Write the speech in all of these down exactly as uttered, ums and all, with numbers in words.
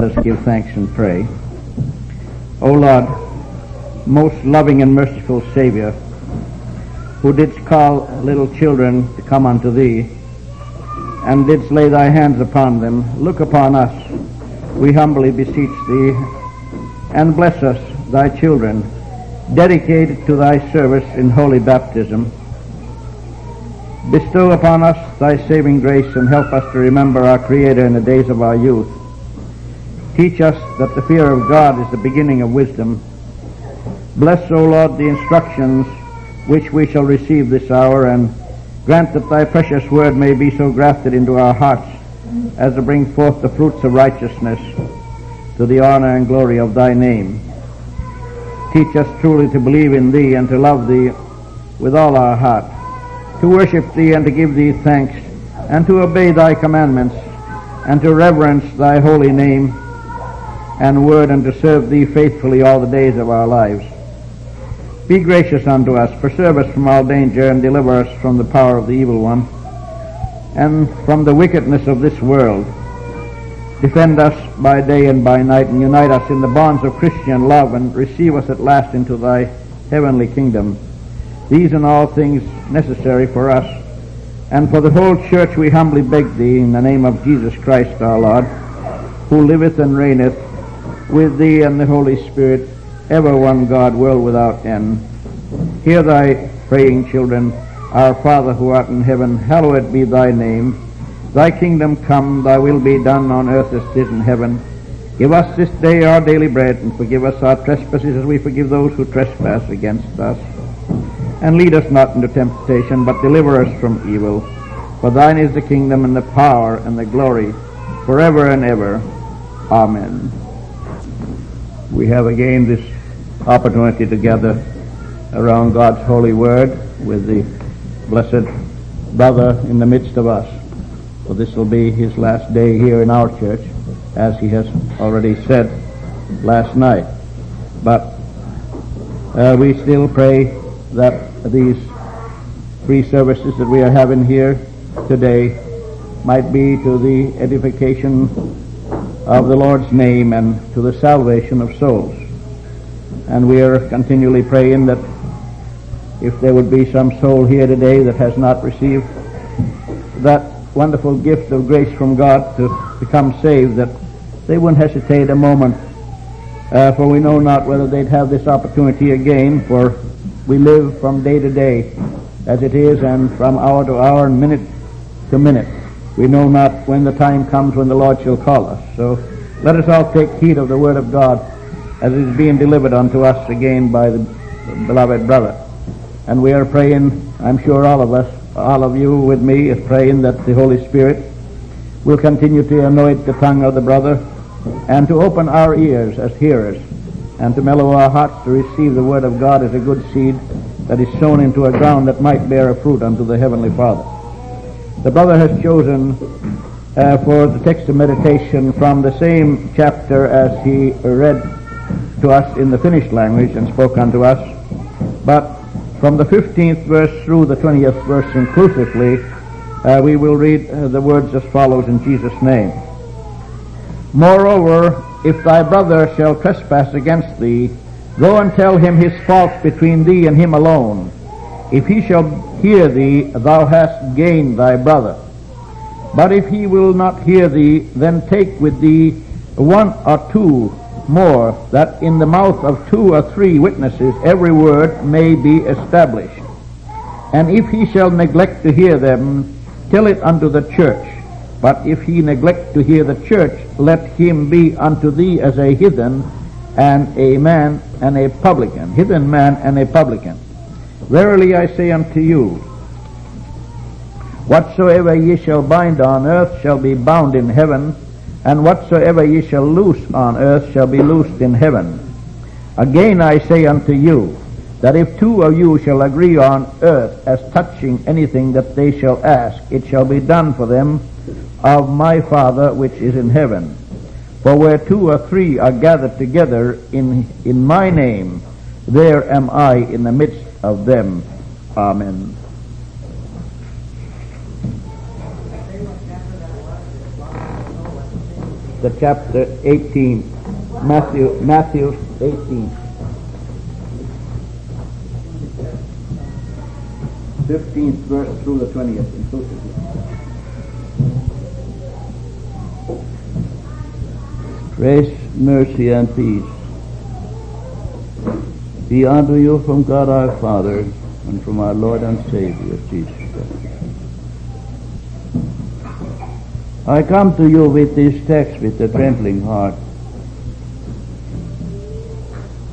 Let us give thanks and pray. O Lord, most loving and merciful Savior, who didst call little children to come unto thee, and didst lay thy hands upon them, look upon us, we humbly beseech thee, and bless us, thy children, dedicated to thy service in holy baptism. Bestow upon us thy saving grace, and help us to remember our Creator in the days of our youth. Teach us that the fear of God is the beginning of wisdom. Bless, O Lord, the instructions which we shall receive this hour, and grant that thy precious word may be so grafted into our hearts as to bring forth the fruits of righteousness to the honor and glory of thy name. Teach us truly to believe in thee and to love thee with all our heart, to worship thee and to give thee thanks, and to obey thy commandments, and to reverence thy holy name and word, and to serve thee faithfully all the days of our lives. Be gracious unto us, preserve us from all danger, and deliver us from the power of the evil one, and from the wickedness of this world. Defend us by day and by night, and unite us in the bonds of Christian love, and receive us at last into thy heavenly kingdom. These and all things necessary for us and for the whole church we humbly beg thee, in the name of Jesus Christ our Lord, who liveth and reigneth with thee and the Holy Spirit, ever one God, world without end. Hear thy praying children. Our Father, who art in heaven, hallowed be thy name. Thy kingdom come, thy will be done on earth as it is in heaven. Give us this day our daily bread, and forgive us our trespasses as we forgive those who trespass against us. And lead us not into temptation, but deliver us from evil. For thine is the kingdom and the power and the glory, forever and ever. Amen. We have again this opportunity to gather around God's holy word with the blessed brother in the midst of us. For this will be his last day here in our church, as he has already said last night. But uh, we still pray that these three services that we are having here today might be to the edification of the Lord's name and to the salvation of souls. And we are continually praying that if there would be some soul here today that has not received that wonderful gift of grace from God to become saved, that they wouldn't hesitate a moment, uh, for we know not whether they'd have this opportunity again, for we live from day to day as it is, and from hour to hour and minute to minute. We know not when the time comes when the Lord shall call us. So let us all take heed of the word of God as it is being delivered unto us again by the beloved brother. And we are praying, I'm sure all of us, all of you with me, is praying that the Holy Spirit will continue to anoint the tongue of the brother and to open our ears as hearers and to mellow our hearts to receive the word of God as a good seed that is sown into a ground that might bear a fruit unto the Heavenly Father. The brother has chosen uh, for the text of meditation from the same chapter as he read to us in the Finnish language and spoke unto us, but from the fifteenth verse through the twentieth verse inclusively, uh, we will read uh, the words as follows in Jesus' name. Moreover, if thy brother shall trespass against thee, go and tell him his fault between thee and him alone. If he shall hear thee, thou hast gained thy brother. But if he will not hear thee, then take with thee one or two more, that in the mouth of two or three witnesses every word may be established. And if he shall neglect to hear them, tell it unto the church. But if he neglect to hear the church, let him be unto thee as a heathen and a man and a publican. Heathen man and a publican. Verily I say unto you, whatsoever ye shall bind on earth shall be bound in heaven, and whatsoever ye shall loose on earth shall be loosed in heaven. Again I say unto you, that if two of you shall agree on earth as touching anything that they shall ask, it shall be done for them of my Father which is in heaven. For where two or three are gathered together in in my name, there am I in the midst of them. Amen. the chapter eighteen, Matthew, Matthew eighteen. fifteenth verse through the twentieth, inclusively. Grace, mercy, and peace be unto you from God our Father and from our Lord and Savior, Jesus Christ. I come to you with this text with a trembling heart.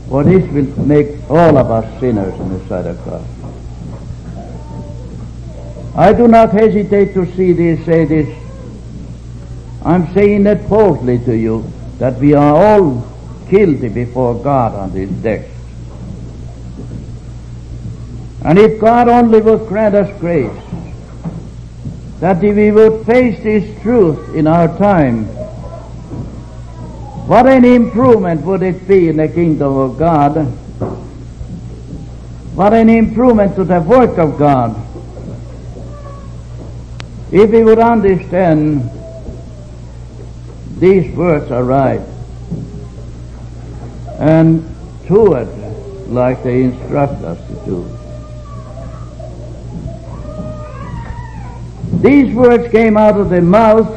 For this will make all of us sinners in the sight of God. I do not hesitate to see this, say this. I'm saying it boldly to you, that we are all guilty before God on this text. And if God only would grant us grace, that if we would face this truth in our time, what an improvement would it be in the kingdom of God? What an improvement to the work of God, if we would understand these words are right and do it like they instruct us to do. These words came out of the mouth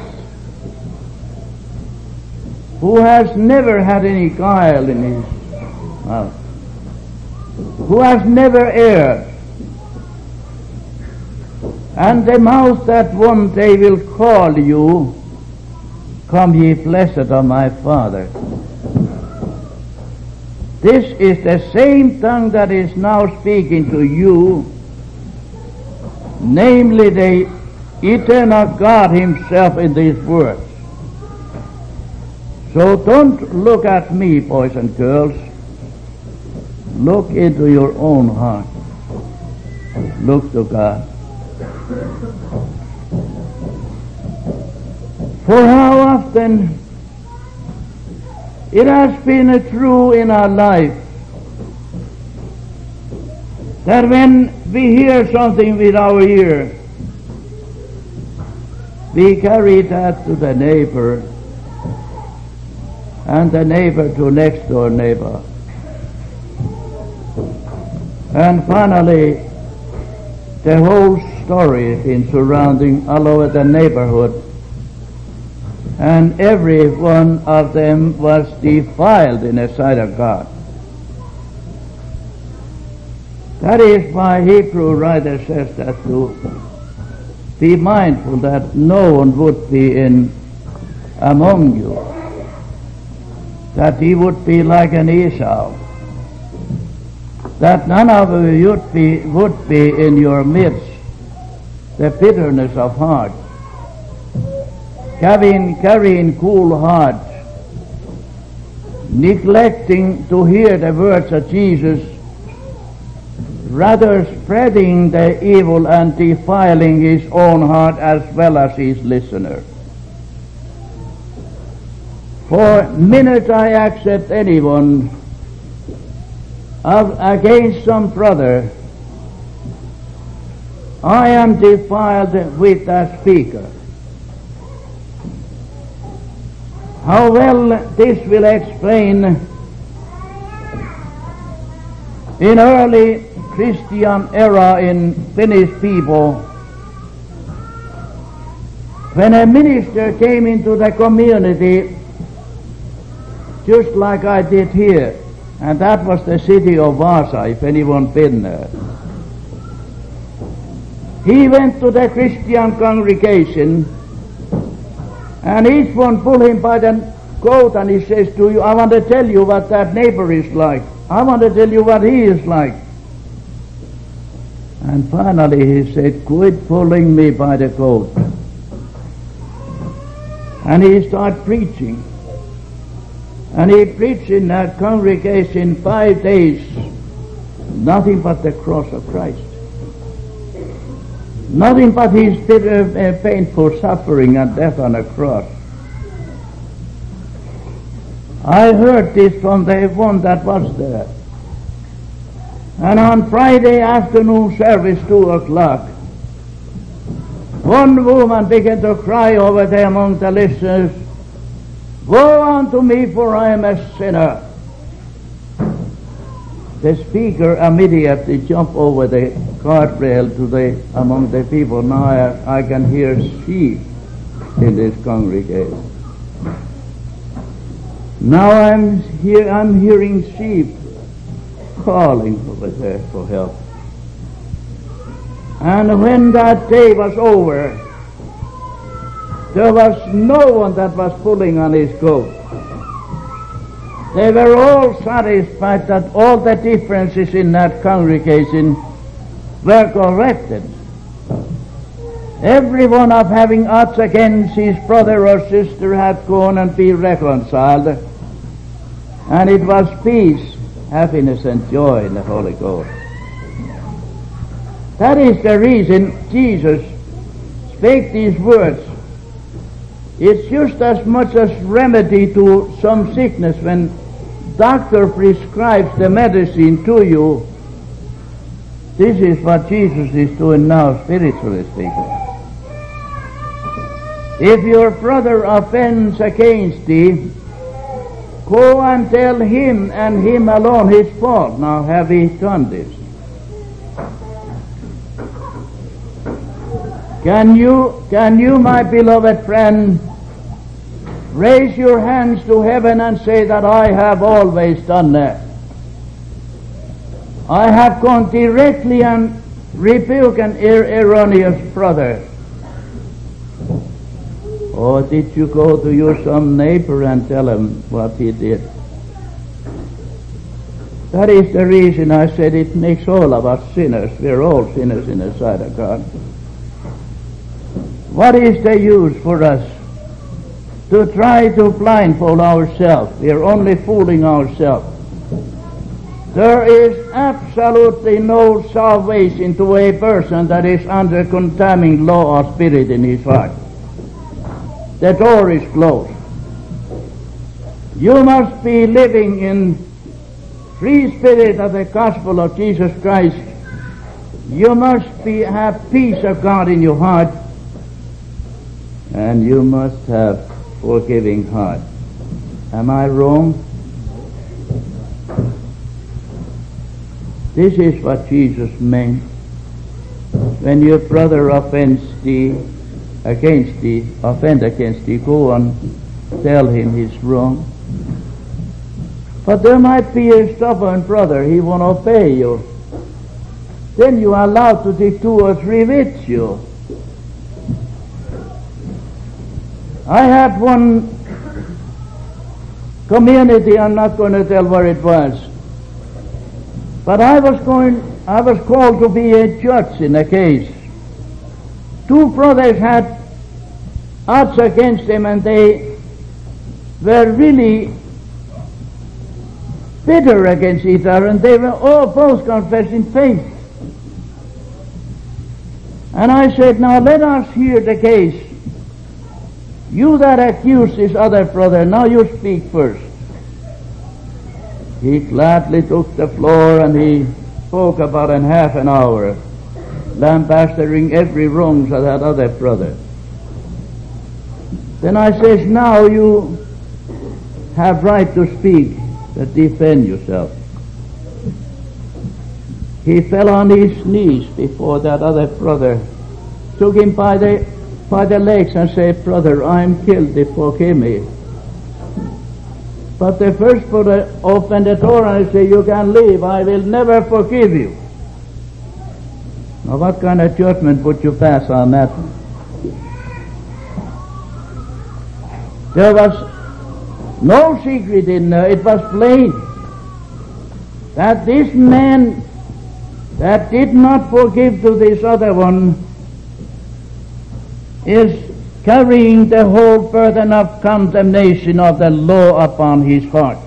who has never had any guile in his mouth, who has never erred. And the mouth that one day will call you, "Come ye blessed of my Father." This is the same tongue that is now speaking to you, namely the eternal God himself in these words. So don't look at me, boys and girls. Look into your own heart. Look to God. For how often it has been a true in our life that when we hear something with our ear, we carry that to the neighbor and the neighbor to next door neighbor. And finally, the whole story in surrounding all over the neighborhood, and every one of them was defiled in the sight of God. That is why Hebrew writer says that to be mindful that no one would be in among you, that he would be like an Esau, that none of you would be, would be in your midst the bitterness of heart, Carrying, carrying cool heart, neglecting to hear the words of Jesus, rather spreading the evil and defiling his own heart as well as his listener. For a minute I accept anyone of, against some brother, I am defiled with that speaker. How well this will explain in early Christian era in Finnish people, when a minister came into the community, just like I did here, and that was the city of Vaasa, if anyone been there. He went to the Christian congregation, and each one pulled him by the coat and he says to you, "I want to tell you what that neighbor is like. I want to tell you what he is like." And finally he said, "Quit pulling me by the coat." And he started preaching. And he preached in that congregation five days, nothing but the cross of Christ. Nothing but his bitter, uh, painful suffering and death on a cross. I heard this from the one that was there. And on Friday afternoon service, two o'clock, one woman began to cry over there among the listeners, Woe unto me, for I am a sinner. The speaker immediately jumped over the guardrail to the among the people. Now I, I can hear sheep in this congregation. Now I'm here. I'm hearing sheep calling over there for help. And when that day was over, there was no one that was pulling on his coat. They were all satisfied that all the differences in that congregation were corrected. Everyone of having odds against his brother or sister had gone and be reconciled, and it was peace, happiness, and joy in the Holy Ghost. That is the reason Jesus spake these words. It's just as much as remedy to some sickness when doctor prescribes the medicine to you. This is what Jesus is doing now, spiritually speaking. If your brother offends against thee, go and tell him and him alone his fault. Now have he done this? Can you, can you, my beloved friend, raise your hands to heaven and say that I have always done that? I have gone directly and rebuked an erroneous brother. Or did you go to your some neighbor and tell him what he did? That is the reason I said it makes all of us sinners. We're all sinners in the sight of God. What is the use for us to try to blindfold ourselves? We are only fooling ourselves. There is absolutely no salvation to a person that is under condemning law or spirit in his heart. The door is closed. You must be living in free spirit of the gospel of Jesus Christ. You must be have peace of God in your heart. And you must have forgiving heart. Am I wrong? This is what Jesus meant. When your brother offends thee, against thee, offend against thee, go and tell him he's wrong. But there might be a stubborn brother, he won't obey you. Then you are allowed to take two or three with you. I had one community, I'm not going to tell where it was, but I was going, I was called to be a judge in a case. Two brothers had odds against them, and they were really bitter against each other, and they were all both confessing faith. And I said, now let us hear the case. You that accused this other brother, now you speak first. He gladly took the floor and he spoke about in half an hour, lambasting every wrong of that other brother. Then I says, now you have right to speak, to defend yourself. He fell on his knees before that other brother, took him by the by the legs and say, brother, I am guilty, forgive me. But the first brother opened the door and said, you can leave, I will never forgive you. Now what kind of judgment would you pass on that? There was no secret in there, it was plain that this man that did not forgive to this other one is carrying the whole burden of condemnation of the law upon his heart.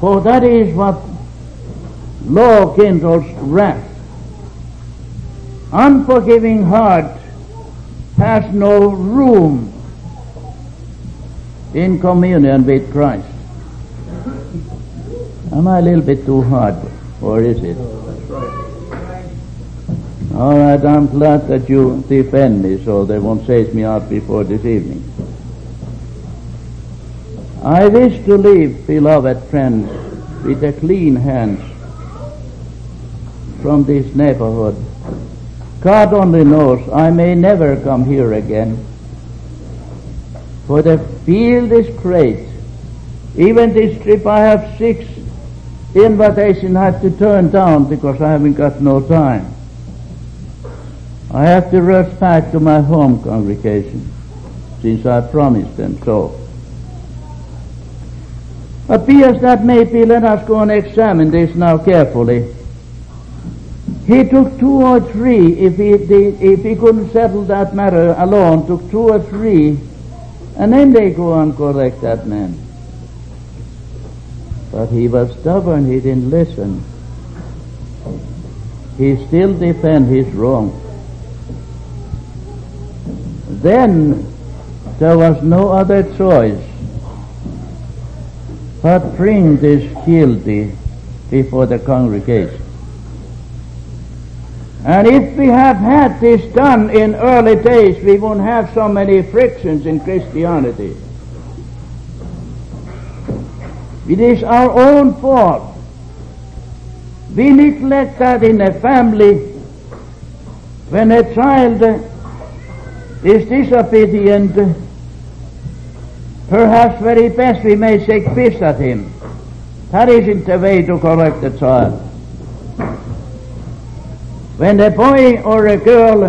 For that is what law kindles wrath. Unforgiving heart has no room in communion with Christ. Am I a little bit too hard, or is it? All right, I'm glad that you defend me so they won't chase me out before this evening. I wish to live, beloved friends, with a clean hand from this neighborhood. God only knows I may never come here again. For the field is great. Even this trip I have six invitations I had to turn down because I haven't got no time. I have to rush back to my home congregation since I promised them so. Appears that maybe let us go and examine this now carefully. He took two or three, if he, did, if he couldn't settle that matter alone, took two or three, and then they go and correct that man. But he was stubborn, he didn't listen. He still defends his wrong. Then there was no other choice but bring this guilty before the congregation. And if we have had this done in early days, we won't have so many frictions in Christianity. It is our own fault. We neglect that in a family. When a child is disobedient, perhaps very best we may shake fists at him. That isn't the way to correct a child. When a boy or a girl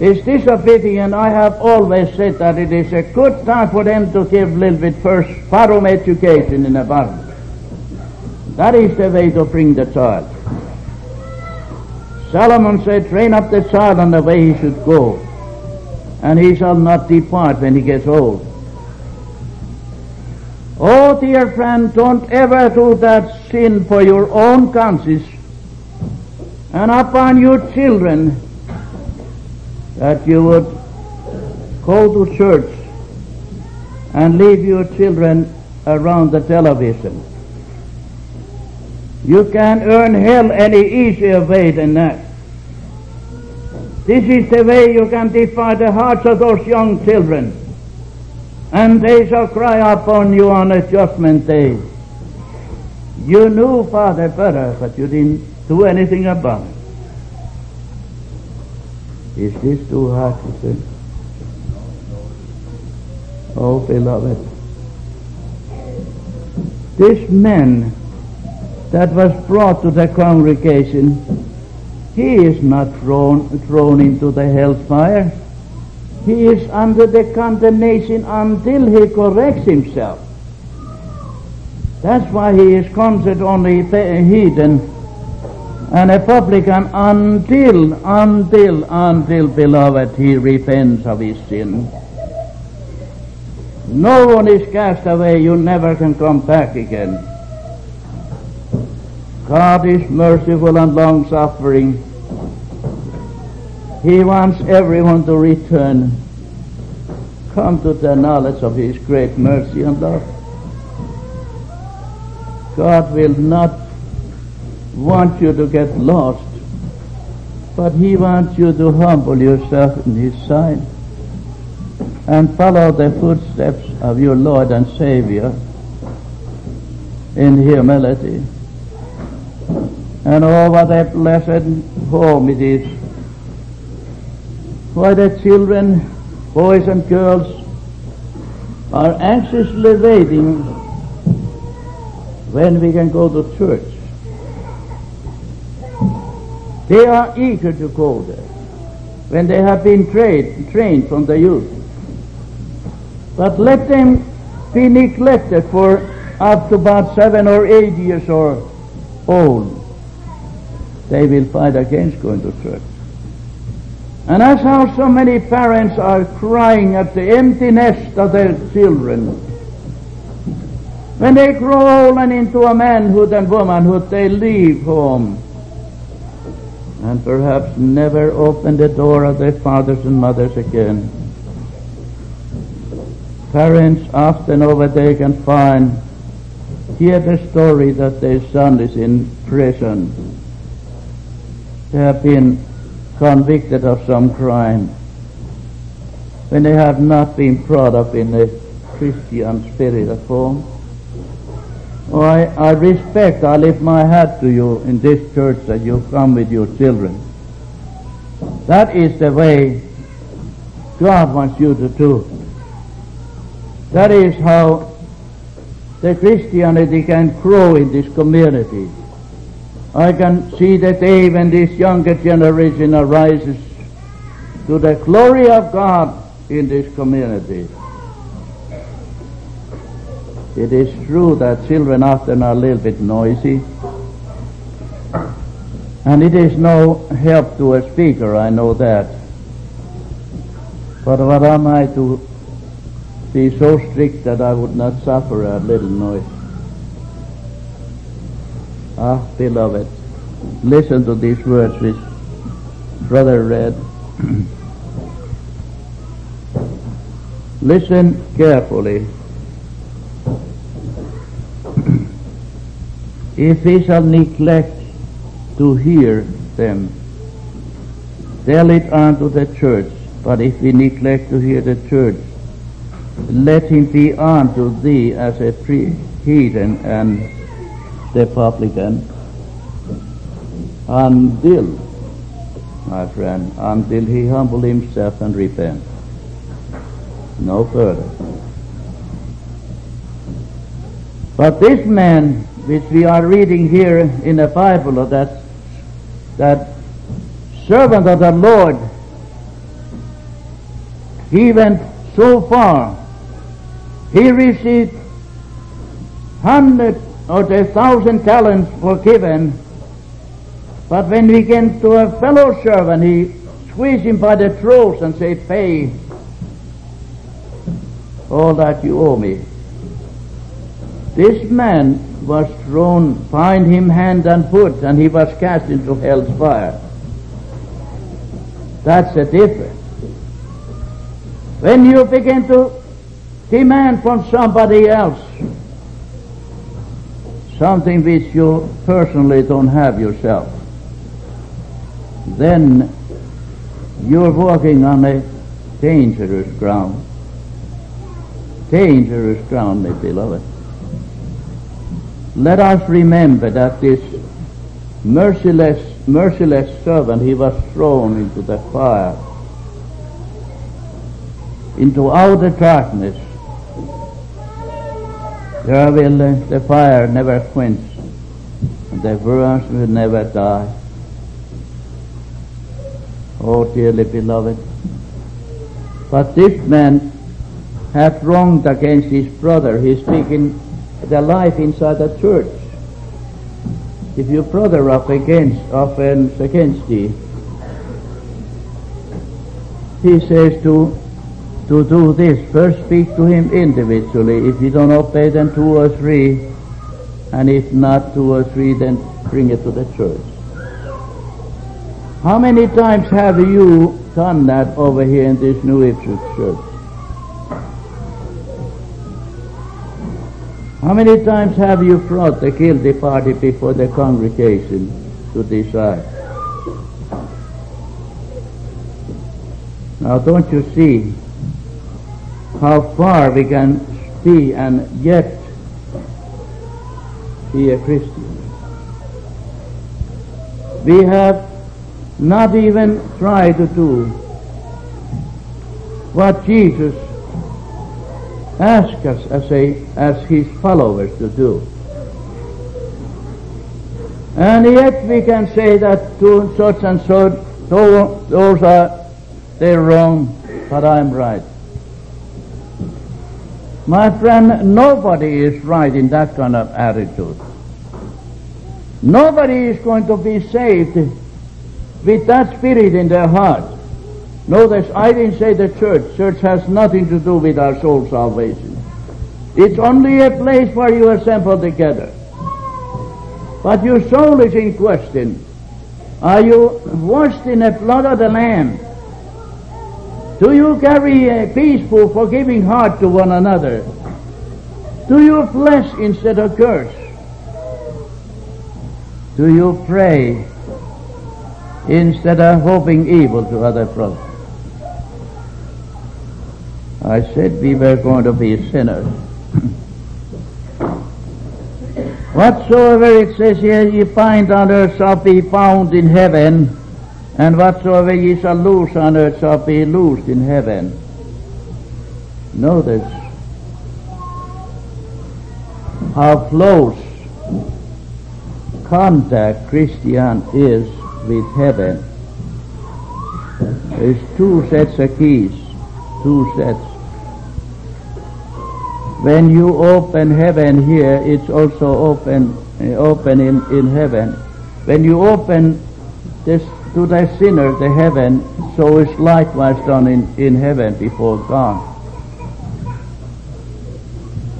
is disobedient, I have always said that it is a good time for them to give a little bit first farm education in a barn. That is the way to bring the child. Solomon said, train up the child on the way he should go, and he shall not depart when he gets old. Oh, dear friend, don't ever do that sin for your own conscience and upon your children, that you would go to church and leave your children around the television. You can earn hell any easier way than that. This is the way you can defy the hearts of those young children, and they shall cry upon you on a judgment day. You knew, Father, better, but you didn't do anything about it. Is this too hard to say? Oh, beloved, this man that was brought to the congregation, he is not thrown, thrown into the hellfire. He is under the condemnation until he corrects himself. That's why he is considered only a heathen and a publican until, until, until, beloved, he repents of his sin. No one is cast away. You never can come back again. God is merciful and long-suffering. He wants everyone to return, come to the knowledge of his great mercy and love. God will not want you to get lost, but he wants you to humble yourself in his sight and follow the footsteps of your Lord and Savior in humility. And oh, what a blessed home it is. Why the children, boys and girls, are anxiously waiting when we can go to church. They are eager to go there when they have been trained, trained from the youth. But let them be neglected for up to about seven or eight years or old. They will fight against going to church. And that's how so many parents are crying at the empty nest of their children. When they grow old and into a manhood and womanhood, they leave home and perhaps never open the door of their fathers and mothers again. Parents often overtake and find, hear the story that their son is in prison. They have been convicted of some crime when they have not been brought up in a Christian spirit at home. Oh, I, I respect, I lift my hat to you in this church that you come with your children. That is the way God wants you to do. That is how the Christianity can grow in this community. I can see the day when this younger generation arises to the glory of God in this community. It is true that children often are a little bit noisy, and it is no help to a speaker, I know that. But what am I to be so strict that I would not suffer a little noise? Ah, beloved, listen to these words which Brother read. Listen carefully. If we shall neglect to hear them, tell it unto the church. But if we neglect to hear the church, let him be unto thee as a heathen and the publican. Until, my friend, until he humble himself and repent. No further. But this man, which we are reading here in the Bible, that, that servant of the Lord, he went so far. He received hundred or a thousand talents forgiven, but when he came to a fellow servant, he squeezed him by the throat and said, "Pay all that you owe me." This man was thrown, bind him hand and foot, and he was cast into hell's fire. That's the difference. When you begin to demand from somebody else something which you personally don't have yourself, then you're walking on a dangerous ground. Dangerous ground, my beloved. Let us remember that this merciless, merciless servant, he was thrown into the fire, into outer darkness. There will uh, the fire never quench, and the worms will never die. Oh, dearly beloved. But this man hath wronged against his brother. He's taking the life inside the church. If your brother up against, offends against thee, he says to To do this, first speak to him individually. If you don't obey, then two or three, and if not two or three, then bring it to the church. How many times have you done that over here in this New Ipswich church? How many times have you brought the guilty party before the congregation to decide? Now don't you see how far we can be and yet be a Christian? We have not even tried to do what Jesus asked us as a, as his followers to do. And yet we can say that to such and such, those are, they're wrong, but I'm right. My friend, nobody is right in that kind of attitude. Nobody is going to be saved with that spirit in their heart. Notice, I didn't say the church. Church has nothing to do with our soul salvation. It's only a place where you assemble together. But your soul is in question. Are you washed in the blood of the Lamb? Do you carry a peaceful, forgiving heart to one another? Do you bless instead of curse? Do you pray instead of hoping evil to other brothers? I said we were going to be sinners. Whatsoever, it says here, ye bind on earth shall be bound in heaven, and whatsoever ye shall loose on earth shall be loosed in heaven. Notice how close contact Christian is with heaven. There's two sets of keys, two sets. When you open heaven here, it's also open open in, in heaven. When you open this to the sinner, the heaven, so is likewise done in, in heaven before God.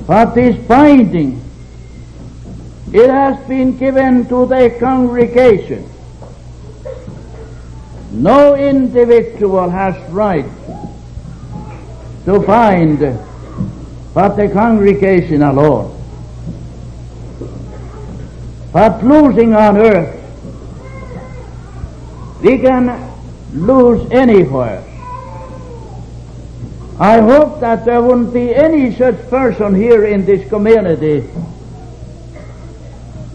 But this binding, it has been given to the congregation. No individual has right to bind but the congregation alone. But losing on earth, we can lose anywhere. I hope that there wouldn't be any such person here in this community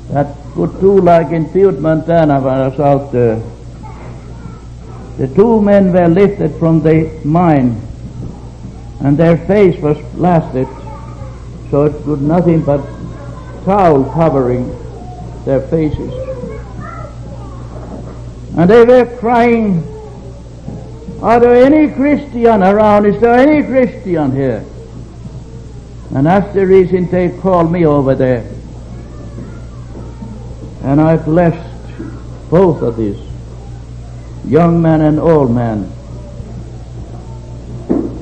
that could do like in Butte, Montana, when I was out there. The two men were lifted from the mine, and their face was blasted, so it was nothing but towel covering their faces. And they were crying, "Are there any Christian around? Is there any Christian here?" And that's the reason they called me over there. And I blessed both of these, young man and old man,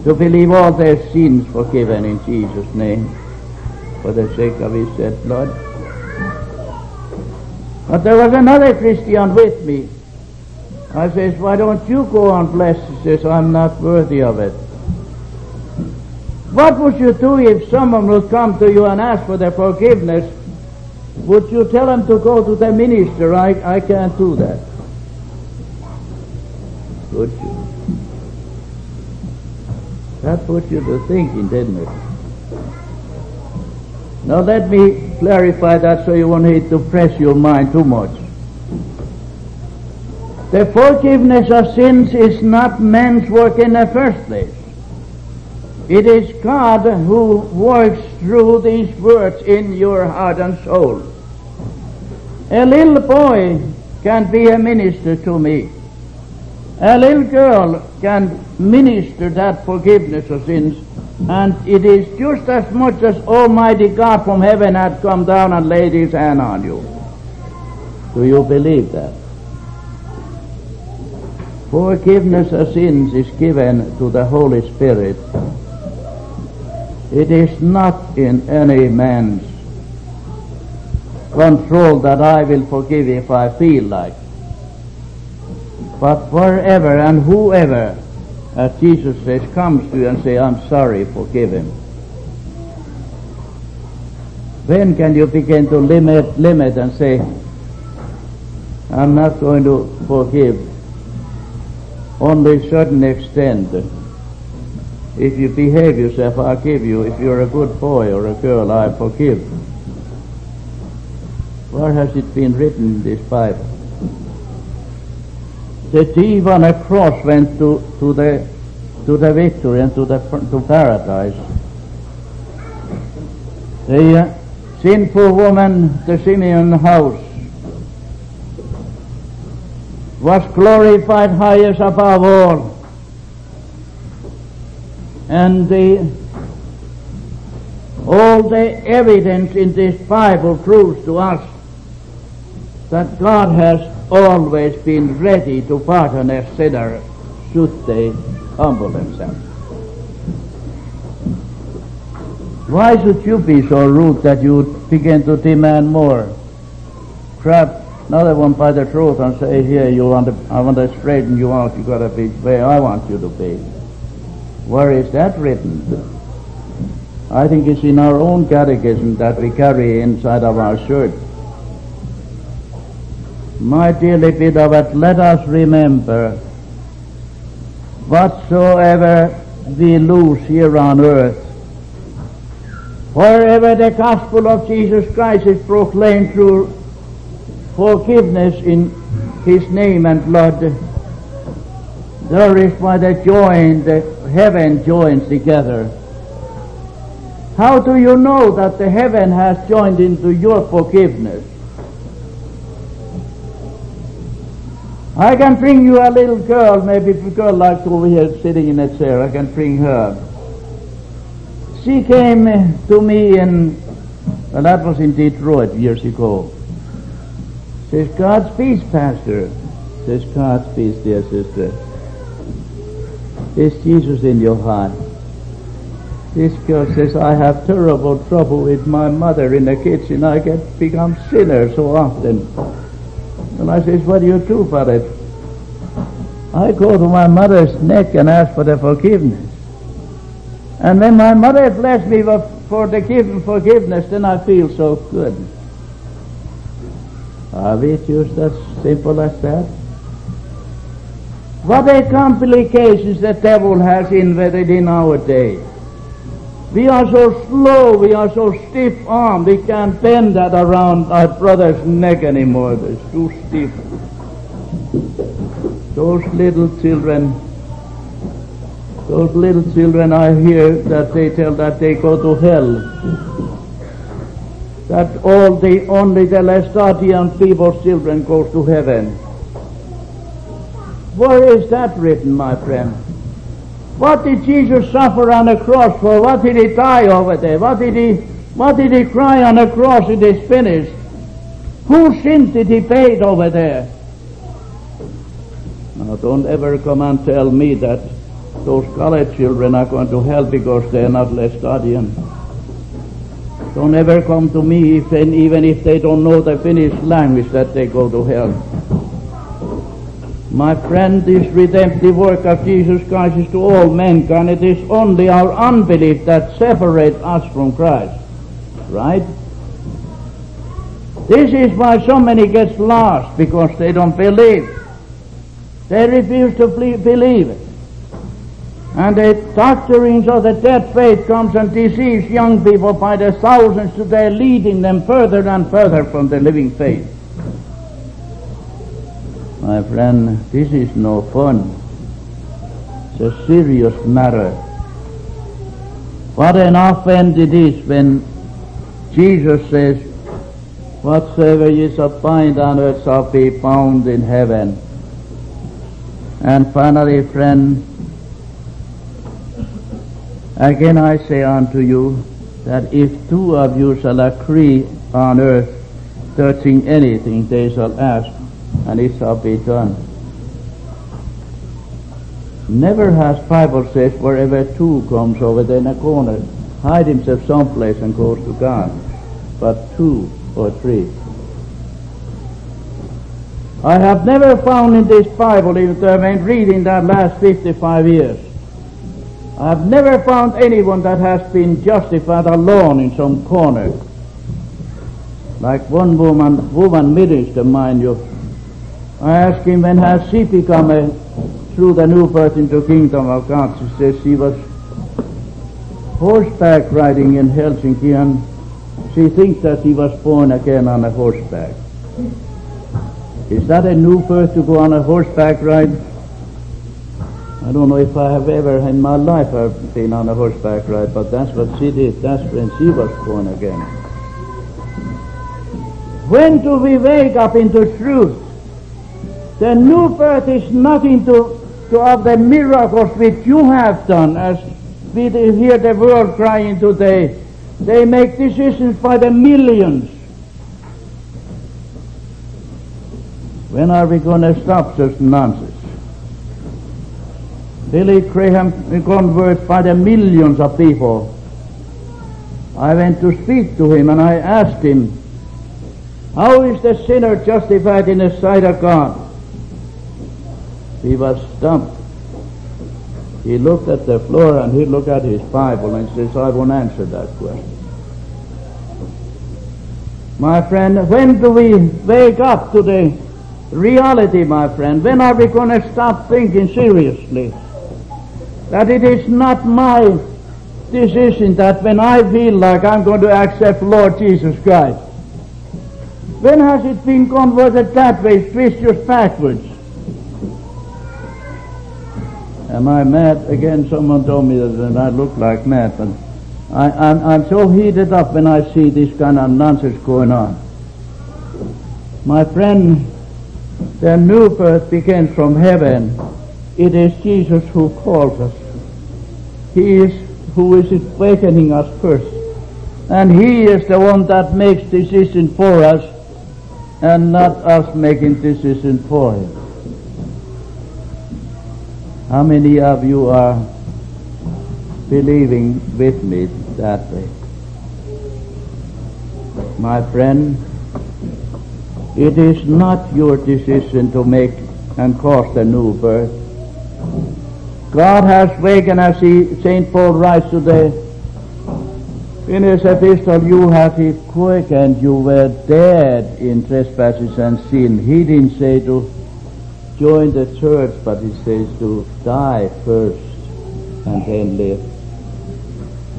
to believe all their sins forgiven in Jesus' name, for the sake of his said blood. But there was another Christian with me. I says, "Why don't you go and bless?" He says, "I'm not worthy of it." What would you do if someone would come to you and ask for their forgiveness? Would you tell him to go to the minister? I, I can't do that. Would you? That put you to thinking, didn't it? Now let me clarify that so you won't need to press your mind too much. The forgiveness of sins is not man's work in the first place. It is God who works through these words in your heart and soul. A little boy can be a minister to me. A little girl can minister that forgiveness of sins, and it is just as much as Almighty God from heaven had come down and laid his hand on you. Do you believe that? Forgiveness of sins is given to the Holy Spirit. It is not in any man's control that I will forgive if I feel like. But wherever and whoever, as Jesus says, comes to you and say, "I'm sorry, forgive him." When can you begin to limit, limit and say, "I'm not going to forgive only a certain extent. If you behave yourself, I'll give you. If you're a good boy or a girl, I forgive." Where has it been written in this Bible? The thief on a cross went to, to the to the victory and to the to paradise. The uh, sinful woman, the Simeon house, was glorified highest above all, and the all the evidence in this Bible proves to us that God has always been ready to pardon a sinner should they humble themselves. Why should you be so rude that you begin to demand more? Grab another one by the throat and say, "Here, you want to, I want to straighten you out. You got to be where I want you to be." Where is that written? I think it's in our own catechism that we carry inside of our shirt. My dearly beloved, let us remember, whatsoever be loose here on earth. Wherever the gospel of Jesus Christ is proclaimed through forgiveness in his name and blood, there is why they join, the heaven joins together. How do you know that the heaven has joined into your forgiveness? I can bring you a little girl, maybe a girl like over here sitting in a chair, I can bring her. She came to me in, well, that was in Detroit years ago. Says, God's peace, Pastor. Says, God's peace, dear sister. Is Jesus in your heart? This girl says, I have terrible trouble with my mother in the kitchen. I get become sinner so often. And I says, what do you do about it? I go to my mother's neck and ask for the forgiveness. And when my mother blessed me for the given forgiveness, then I feel so good. Are we just as simple as that? What a complications the devil has invented in our day. We are so slow, we are so stiff-armed, we can't bend that around our brother's neck anymore. It's too stiff. Those little children, those little children I hear that they tell that they go to hell. That all the, only the Lestadian people's children goes to heaven. Where is that written, my friend? What did Jesus suffer on the cross for? What did he die over there? What did he, what did he cry on the cross? It is finished. Whose sin did he pay over there? Now don't ever come and tell me that those college children are going to hell because they are not Lestadian. Don't ever come to me, if they, even if they don't know the Finnish language, that they go to hell. My friend, this redemptive work of Jesus Christ is to all mankind. It is only our unbelief that separates us from Christ. Right? This is why so many get lost, because they don't believe. They refuse to believe. And the doctrines of the dead faith comes and deceives young people by the thousands today, leading them further and further from the living faith. My friend, this is no fun. It's a serious matter. What an offense it is when Jesus says, whatsoever ye shall bind on earth shall be bound in heaven. And finally, friend, again I say unto you, that if two of you shall agree on earth touching anything, they shall ask, and it shall be done. Never has Bible says wherever two comes over there in a corner, hide himself someplace and goes to God, but two or three. I have never found in this Bible, even though I've been reading that last fifty-five years, I have never found anyone that has been justified alone in some corner. Like one woman, woman minister, mind you, I asked him, when has she become a, through the new birth into kingdom of God? She says she was horseback riding in Helsinki, and she thinks that she was born again on a horseback. Is that a new birth to go on a horseback ride? I don't know if I have ever in my life I've been on a horseback ride, but that's what she did. That's when she was born again. When do we wake up into truth? The new birth is nothing to, to of the miracles which you have done, as we hear the world crying today. They make decisions by the millions. When are we going to stop such nonsense? Billy Graham converted by the millions of people. I went to speak to him and I asked him, how is the sinner justified in the sight of God? He was stumped. He looked at the floor and he looked at his Bible and says, I won't answer that question. My friend, when do we wake up to the reality, my friend? When are we going to stop thinking seriously? that it is not my decision that when I feel like I'm going to accept Lord Jesus Christ. When has it been converted that way, twisted backwards? Am I mad? Again, someone told me that I look like mad, but I, I'm, I'm so heated up when I see this kind of nonsense going on. My friend, the new birth begins from heaven. It is Jesus who calls us. He is who is awakening us first. And He is the one that makes decisions for us and not us making decisions for Him. How many of you are believing with me that way? My friend, it is not your decision to make and cause the new birth. God has wakened, as he, Saint Paul writes today in his epistle, you have He quickened, you were dead in trespasses and sin. He didn't say to join the church, but He says to die first and then live.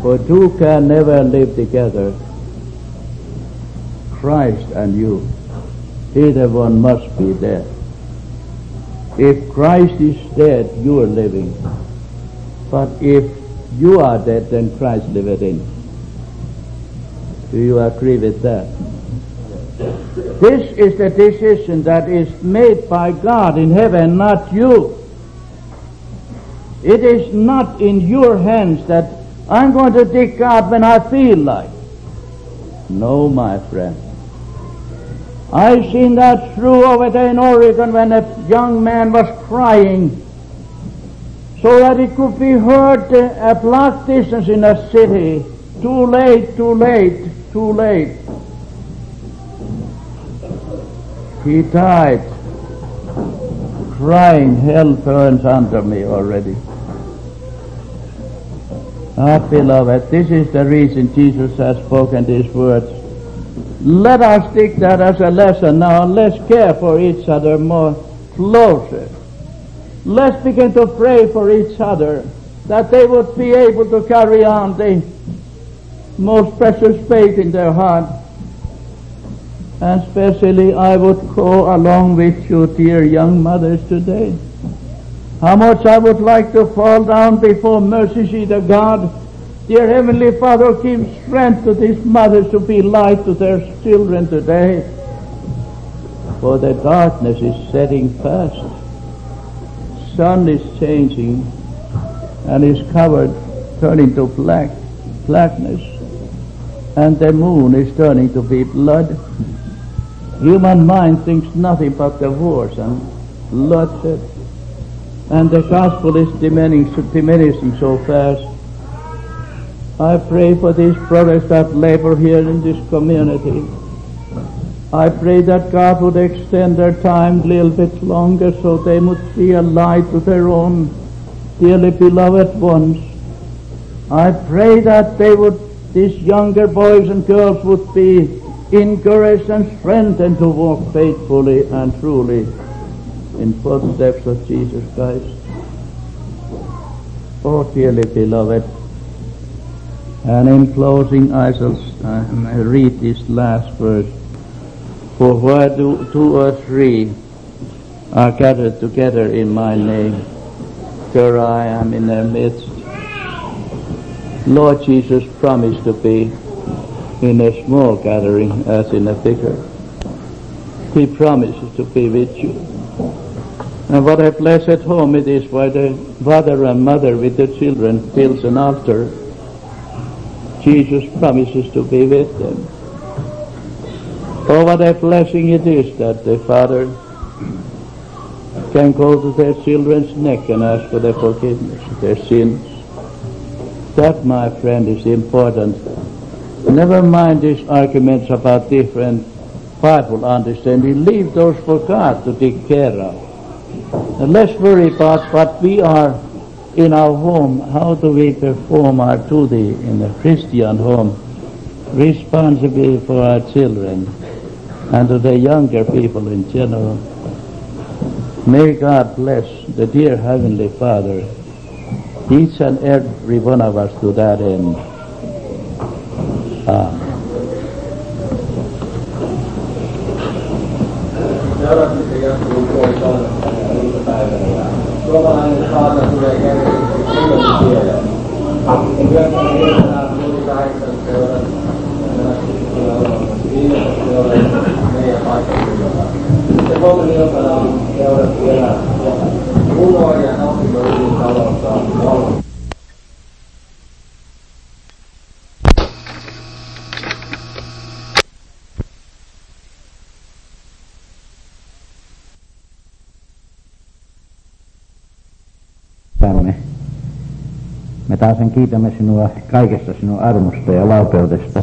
For two can never live together, Christ and you. Either one must be dead. If Christ is dead, you are living. But if you are dead, then Christ liveth in. Do you agree with that? This is the decision that is made by God in heaven, not you. It is not in your hands that I'm going to dig out when I feel like. No, my friend. I've seen that through over there in Oregon when a young man was crying so that it could be heard a block distance in a city. Too late, too late, too late. He died crying, hell burns under me already. Ah, beloved, this is the reason Jesus has spoken these words. Let us take that as a lesson now. Let's care for each other more closer. Let's begin to pray for each other that they would be able to carry on the most precious faith in their heart. And especially I would go along with you, dear young mothers, today. How much I would like to fall down before mercy seat of God. Dear Heavenly Father, give strength to these mothers to be light to their children today, for the darkness is setting fast. Sun is changing and is covered, turning to black, blackness, and the moon is turning to be blood. Human mind thinks nothing but divorce and bloodshed, and the gospel is diminishing, diminishing so fast. I pray for these brothers that labor here in this community. I pray that God would extend their time a little bit longer so they would see a light to their own dearly beloved ones. I pray that they would, these younger boys and girls would be encouraged and strengthened to walk faithfully and truly in footsteps of Jesus Christ. Oh, dearly beloved. And in closing, I shall uh, read this last verse. For where do two or three are gathered together in my name, there I am in their midst. Lord Jesus promised to be in a small gathering as in a bigger. He promises to be with you. And what a blessed home it is where the father and mother with the children builds an altar. Jesus promises to be with them. Oh, what a blessing it is that the father can go to their children's neck and ask for their forgiveness of their sins. That, my friend, is important. Never mind these arguments about different Bible understanding. Leave those for God to take care of. And let's worry about what we are in our home. How do we perform our duty in the Christian home, responsible for our children and to the younger people in general? May God bless the dear Heavenly Father each and every one of us do that in uh, Me taas sen kiitämme sinua kaikesta sinun armosta ja laupeudesta.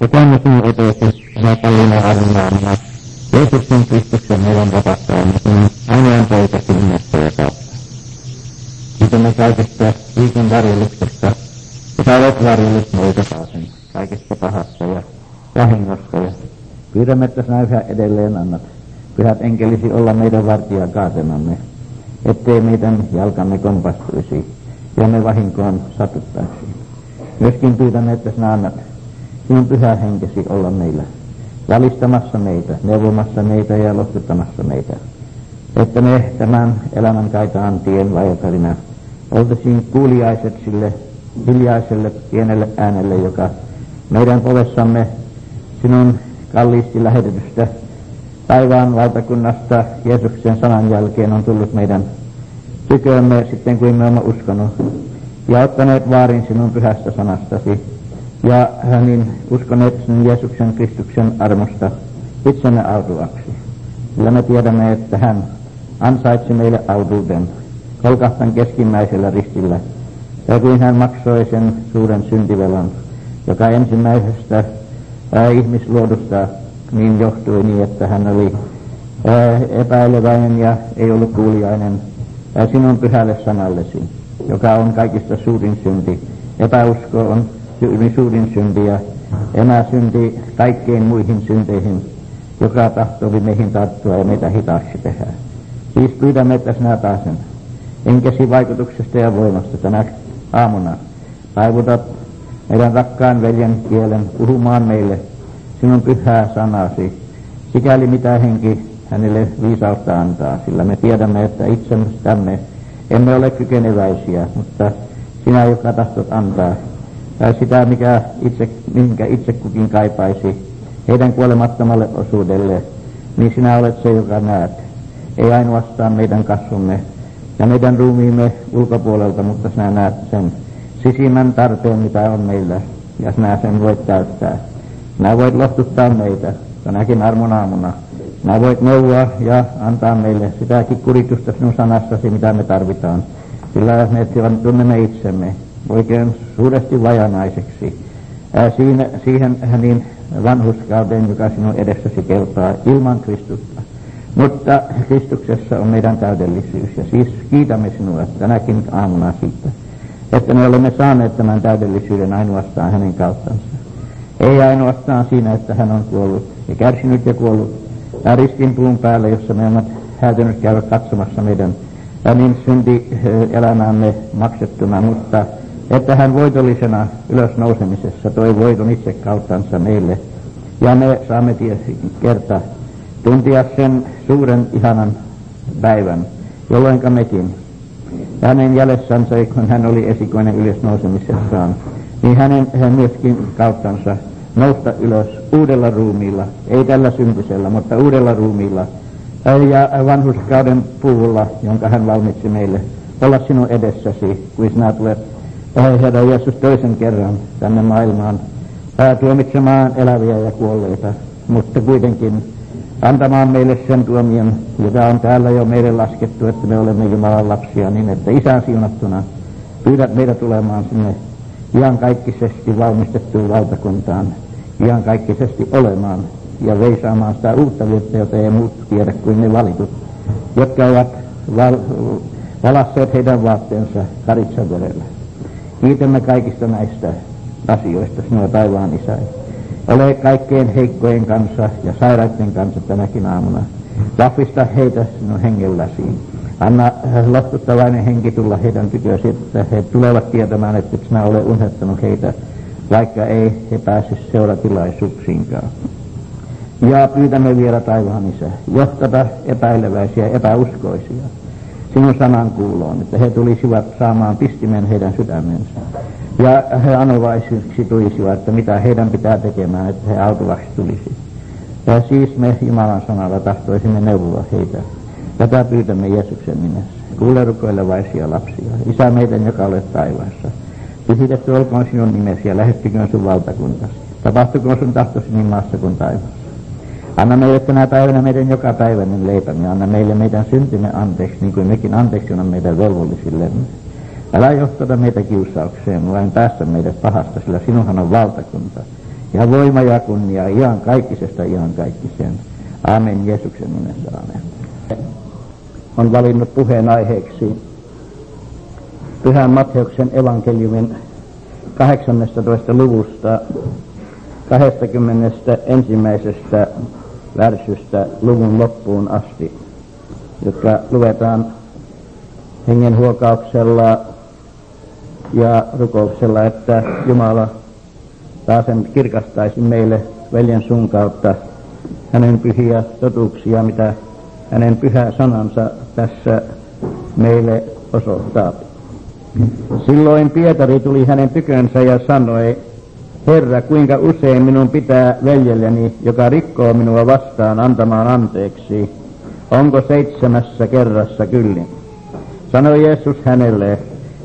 Ja tänne sinun eteesi, sinä kalliina armoina, Jeesuksen Kristuksen meidän vapahtajamme, sinun ainoan poikasi nimessä ja kautta. Kiitämme kaikesta viikon varjeluksesta, jota olet varjellut meitä taasen, kaikesta pahasta ja vahingosta. Ja pyydämme, että sinä yhä edelleen annat pyhät enkelisi olla meidän vartija kaatemamme, ettei meidän jalkamme kompastuisi ja me vahinkoon satuttaisiin. Myöskin pyytämme, että sinä annat sinun pyhä henkesi olla meillä, valistamassa meitä, neuvomassa meitä ja lopettamassa meitä, että me tämän elämän kaitaan tien vajotarina oltaisiin kuulijaiset sille hiljaiselle pienelle äänelle, joka meidän povessamme sinun kalliisti lähetetystä taivaan valtakunnasta Jeesuksen sanan jälkeen on tullut meidän tyköömme sitten, kun me olemme uskonut ja ottaneet vaarin sinun pyhästä sanastasi ja hänin uskoneet sinun Jeesuksen Kristuksen armosta itsemme autuaksi. Sillä me tiedämme, että hän ansaitsi meille autuuden Golgatan keskimmäisellä ristillä, ja kuin hän maksoi sen suuren syntivelan, joka ensimmäisestä ää, ihmisluodusta niin johtui niin, että hän oli ää, epäileväinen ja ei ollut kuulijainen ja sinun pyhälle sanallesi, joka on kaikista suurin synti. Epäusko on sy- suurin synti ja emäsynti kaikkein muihin synteihin, joka tahtoi meihin tarttua ja meitä hitaaksi tehdä. Siis pyydämme, että sinä taasen enkesi vaikutuksesta ja voimasta tänä aamuna taivutat meidän rakkaan veljen kielen puhumaan meille sinun pyhää sanasi, sikäli mitä henki hänelle viisautta antaa, sillä me tiedämme, että itsestämme emme ole kykeneväisiä, mutta sinä, joka tahtot antaa sitä, mikä itse, minkä itse kukin kaipaisi heidän kuolemattomalle osuudelle, niin sinä olet se, joka näet, ei ainoastaan meidän kasvumme ja meidän ruumiimme ulkopuolelta, mutta sinä näet sen sisimmän tarpeen, mitä on meillä, ja sinä sen voit täyttää. Sinä voit lohduttaa meitä tänäkin armon aamuna. Sinä voit neuvoa ja antaa meille sitäkin kuritusta sinun sanastasi, mitä me tarvitaan. Sillä me tunnemme itsemme oikein suuresti vajanaiseksi Ää, siinä, siihen niin vanhuskauteen, joka sinun edessäsi kelpaa ilman Kristusta. Mutta Kristuksessa on meidän täydellisyys, ja siis kiitämme sinua tänäkin aamuna siitä, että me olemme saaneet tämän täydellisyyden ainoastaan hänen kauttansa. Ei ainoastaan siinä, että hän on kuollut ja kärsinyt ja kuollut ja ristinpuun päälle, jossa me olemme häytynyt käydä katsomassa meidän ja niin syntielämäämme maksettuna, mutta että hän voitollisena ylösnousemisessa toi voiton itse kauttansa meille. Ja me saamme kerta tuntia sen suuren ihanan päivän, jolloinka mekin hänen jäljessänsä, kun hän oli esikoinen ylösnousemisessaan, niin hänen hän myöskin kauttansa nousta ylös uudella ruumiilla, ei tällä syntisellä, mutta uudella ruumiilla ja vanhuskauden puvulla, jonka hän valmitsi meille olla sinun edessäsi, kun sinä tulet, Herra Jeesus, toisen kerran tänne maailmaan tuomitsemaan eläviä ja kuolleita, mutta kuitenkin antamaan meille sen tuomion, joka on täällä jo meille laskettu, että me olemme Jumalan lapsia, niin että Isän siunattuna pyydät meitä tulemaan sinne iankaikkisesti valmistettuun valtakuntaan, iankaikkisesti olemaan ja veisaamaan sitä uuttavuutta, jota ei muut tiedä kuin ne valitut, jotka ovat val- valasseet heidän vaatteensa Karitsan verellä. Kiitämme kaikista näistä asioista sinua taivaan Isä. Ole kaikkein heikkojen kanssa ja sairaiden kanssa tänäkin aamuna. Vahvista heitä sinun hengelläsi. Anna lastuttavainen henkitulla heidän tyköön, että he tulevat tietämään, että sinä ole unhettanut heitä, vaikka ei he pääsisi seuratilaisuuksiinkaan. Ja pyytämme vielä taivaan Isä, johtata epäileväisiä, epäuskoisia sinun sanan kuuloon, että he tulisivat saamaan pistimen heidän sydämensä. Ja he anovaisiksi tulisivat, että mitä heidän pitää tekemään, että he autovaksi tulisivat. Ja siis me Jumalan sanalla tahtoisimme neuvoa heitä. Tätä pyytämme Jeesuksen nimessä. Kuule rukoilevaisia lapsia, Isä meidän, joka olet taivaassa. Pyhitetty olkoon sinun nimesi ja lähettyköön sun valtakuntasi. Tapahtukoon sun tahtosi niin maassa kuin taivaassa. Anna meille tänä päivänä meidän joka päiväinen leipämme. Anna meille meidän syntimme anteeksi, niin kuin mekin anteeksi on meidän velvollisillemme. Älä johtata meitä kiusaukseen, vain päästä meidät pahasta, sillä sinunhan on valtakunta. Ja voima ja kunnia, ihan kaikisesta, ihan kaikkiseen. Aamen Jeesuksen nimessä, aamen. On valinnut puheenaiheeksi Pyhän Matteuksen evankeliumin kahdeksannestatoista luvusta kaksikymmentäyksi värsystä luvun loppuun asti, jotka luetaan hengen huokauksella ja rukouksella, että Jumala taasen kirkastaisi meille veljen sun kautta hänen pyhiä totuuksia, mitä hänen pyhä sanansa tässä meille osoittaa. Silloin Pietari tuli hänen tykönsä ja sanoi, Herra, kuinka usein minun pitää veljelleni, joka rikkoo minua vastaan, antamaan anteeksi? Onko seitsemässä kerrassa kyllin? Sanoi Jeesus hänelle,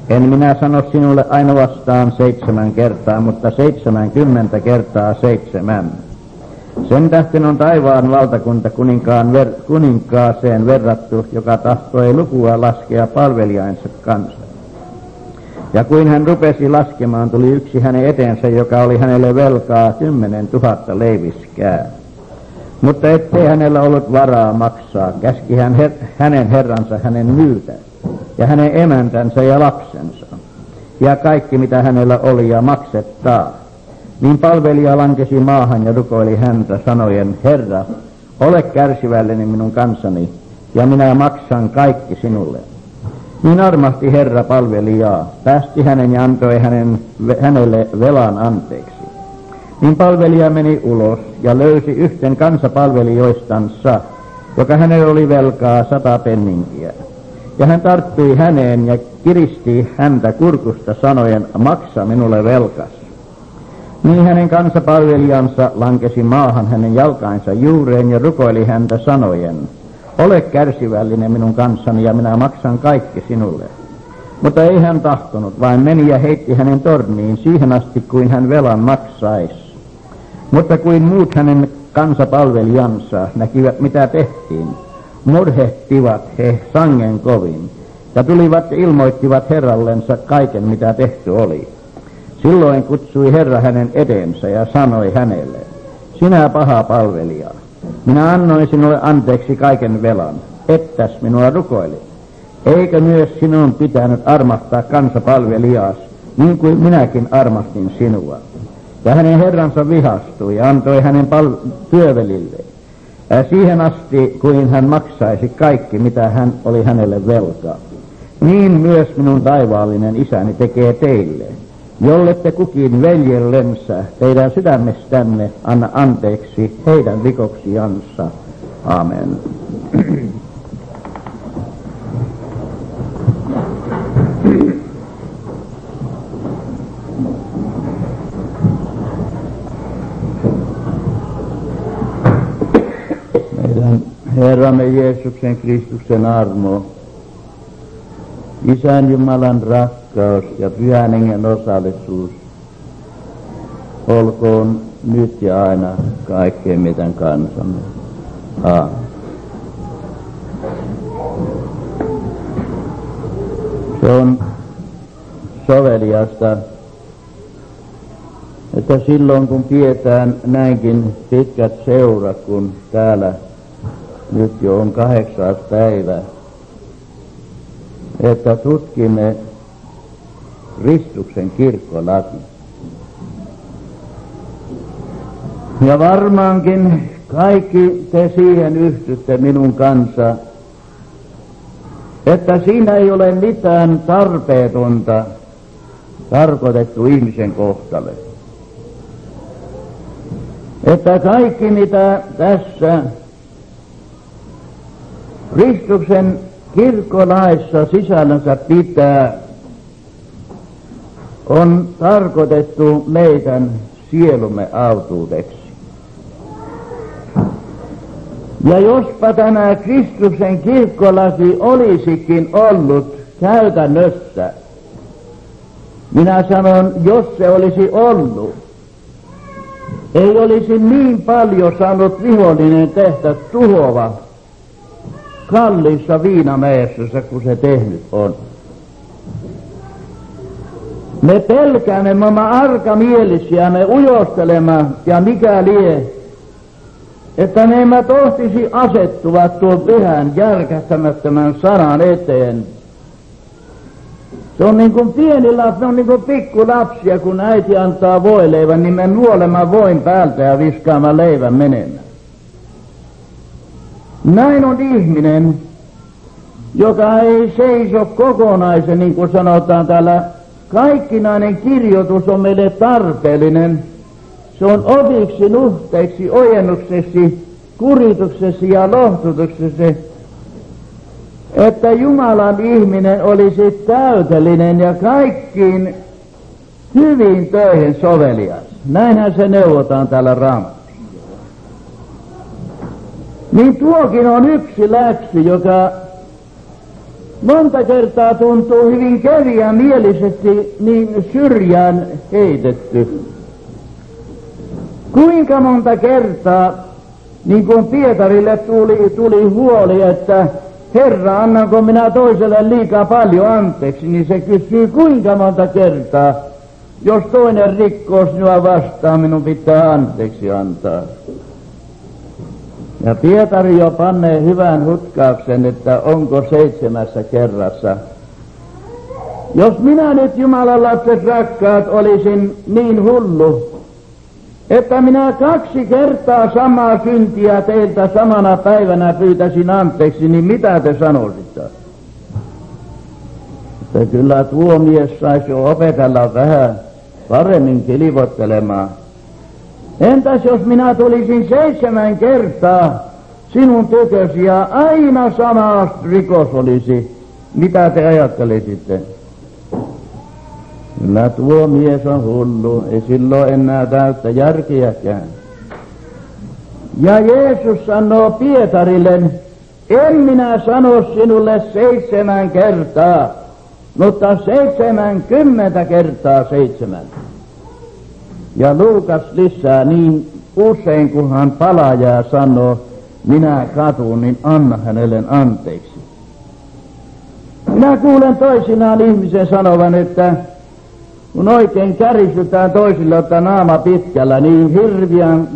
en minä sano sinulle aina vastaan seitsemän kertaa, mutta seitsemänkymmentä kertaa seitsemän. Sen tähden on taivaan valtakunta kuninkaan ver- kuninkaaseen verrattu, joka tahtoi lukua laskea palvelijainsa kanssa. Ja kuin hän rupesi laskemaan, tuli yksi hänen eteensä, joka oli hänelle velkaa kymmenen tuhatta leiviskää. Mutta ettei hänellä ollut varaa maksaa, käski hän her- hänen herransa hänen myytä, ja hänen emäntänsä ja lapsensa, ja kaikki mitä hänellä oli ja maksettaa. Niin palvelija lankesi maahan ja rukoili häntä sanoen, Herra, ole kärsivällinen minun kansani, ja minä maksan kaikki sinulle. Niin armahti Herra palvelijaa, päästi hänen ja antoi hänen, hänelle velan anteeksi. Niin palvelija meni ulos ja löysi yhten kansapalvelijoistansa, joka hänellä oli velkaa sata penninkiä. Ja hän tarttui häneen ja kiristi häntä kurkusta sanoen, maksa minulle velkas. Niin hänen kansapalvelijansa lankesi maahan hänen jalkainsa juureen ja rukoili häntä sanojen, ole kärsivällinen minun kanssani ja minä maksan kaikki sinulle. Mutta ei hän tahtonut, vaan meni ja heitti hänen torniin siihen asti, kuin hän velan maksaisi. Mutta kuin muut hänen kansapalvelijansa näkivät, mitä tehtiin, murhehtivat he sangen kovin ja tulivat ja ilmoittivat herrallensa kaiken, mitä tehty oli. Silloin kutsui Herra hänen eteensä ja sanoi hänelle, sinä paha palvelija, minä annoin sinulle anteeksi kaiken velan, ettäs minua rukoili. Eikö myös sinun pitänyt armahtaa kansapalvelijaas, niin kuin minäkin armahtin sinua? Ja hänen herransa vihastui ja antoi hänen pal- työvelille, ja siihen asti, kuin hän maksaisi kaikki, mitä hän oli hänelle velkaa. Niin myös minun taivaallinen isäni tekee teille, jolle te kukin veljellensä teidän sydämestänne anna anteeksi heidän rikoksiansa. Aamen. Meidän Herramme Jeesuksen Kristuksen armo, Isän Jumalan rakkaus ja Pyhän Hengen osallisuus olkoon nyt ja aina kaikkeen meidän kansamme. Aamen. Se on soveliasta, että silloin kun pidetään näinkin pitkät seurat, kun täällä nyt jo on kahdeksas päivä, että tutkimme Kristuksen kirkkolaki. Ja varmaankin kaikki te siihen yhtytte minun kanssa, että siinä ei ole mitään tarpeetonta tarkoitettu ihmisen kohdalle. Että kaikki mitä tässä Kristuksen kirkkolaissa sisällänsä pitää, on tarkoitettu meidän sielumme autuudeksi. Ja jospa tämä Kristuksen kirkkolaki olisikin ollut käytännössä, minä sanon, jos se olisi ollut, ei olisi niin paljon saanut vihollinen tehdä tuhova kalliissa viinamäessänsä kuin se tehnyt on. Me pelkäämme, me olemme arkamielisiä, me ujostelemme ja mikä lie, että me emme tohtisi asettua tuon pyhän järkähtämättömän sanan eteen. Se on niin kuin pieni lapsi, on niin kuin pikkulapsia, kun äiti antaa voileivän, niin me nuolemme voin päältä ja viskaamme leivän menemään. Näin on ihminen, joka ei seiso kokonaisen, niin kuin sanotaan täällä. Kaikkinainen kirjoitus on meille tarpeellinen. Se on opiksi, nuhteeksi, ojennukseksi, kurituksesi ja lohtutuksesi, että Jumalan ihminen olisi täytellinen ja kaikkiin hyvin töihin sovelias. Näinhän se neuvotaan täällä Raamatussa. Niin tuokin on yksi läksy, joka monta kertaa tuntuu hyvin keviämielisesti niin syrjään heitetty. Kuinka monta kertaa, niin kuin Pietarille tuli, tuli huoli, että Herra, annanko minä toiselle liikaa paljon anteeksi, niin se kysyy kuinka monta kertaa, jos toinen rikkoo sinua vastaan, minun pitää anteeksi antaa. Ja Pietari jo panee hyvän hutkauksen, että onko seitsemässä kerrassa. Jos minä nyt Jumalan lapset rakkaat olisin niin hullu, että minä kaksi kertaa samaa syntiä teiltä samana päivänä pyytäisin anteeksi, niin mitä te sanoisitte? Että kyllä tuo mies saisi jo opetella vähän paremmin kilvoittelemaan. Entäs jos minä tulisin seitsemän kertaa sinun tykösi ja aina sama rikos olisi, mitä te ajattelisitte? Kyllä tuo mies on hullu, ei silloin enää täyttä järkiäkään. Ja Jeesus sanoo Pietarille, en minä sano sinulle seitsemän kertaa, mutta seitsemänkymmentä kertaa seitsemän. Ja Luukas lisää niin usein, kun hän palaa ja sanoo, minä katun, niin anna hänelle anteeksi. Minä kuulen toisinaan ihmisen sanovan, että kun oikein käristytään toisille, että naama pitkällä, niin hirviän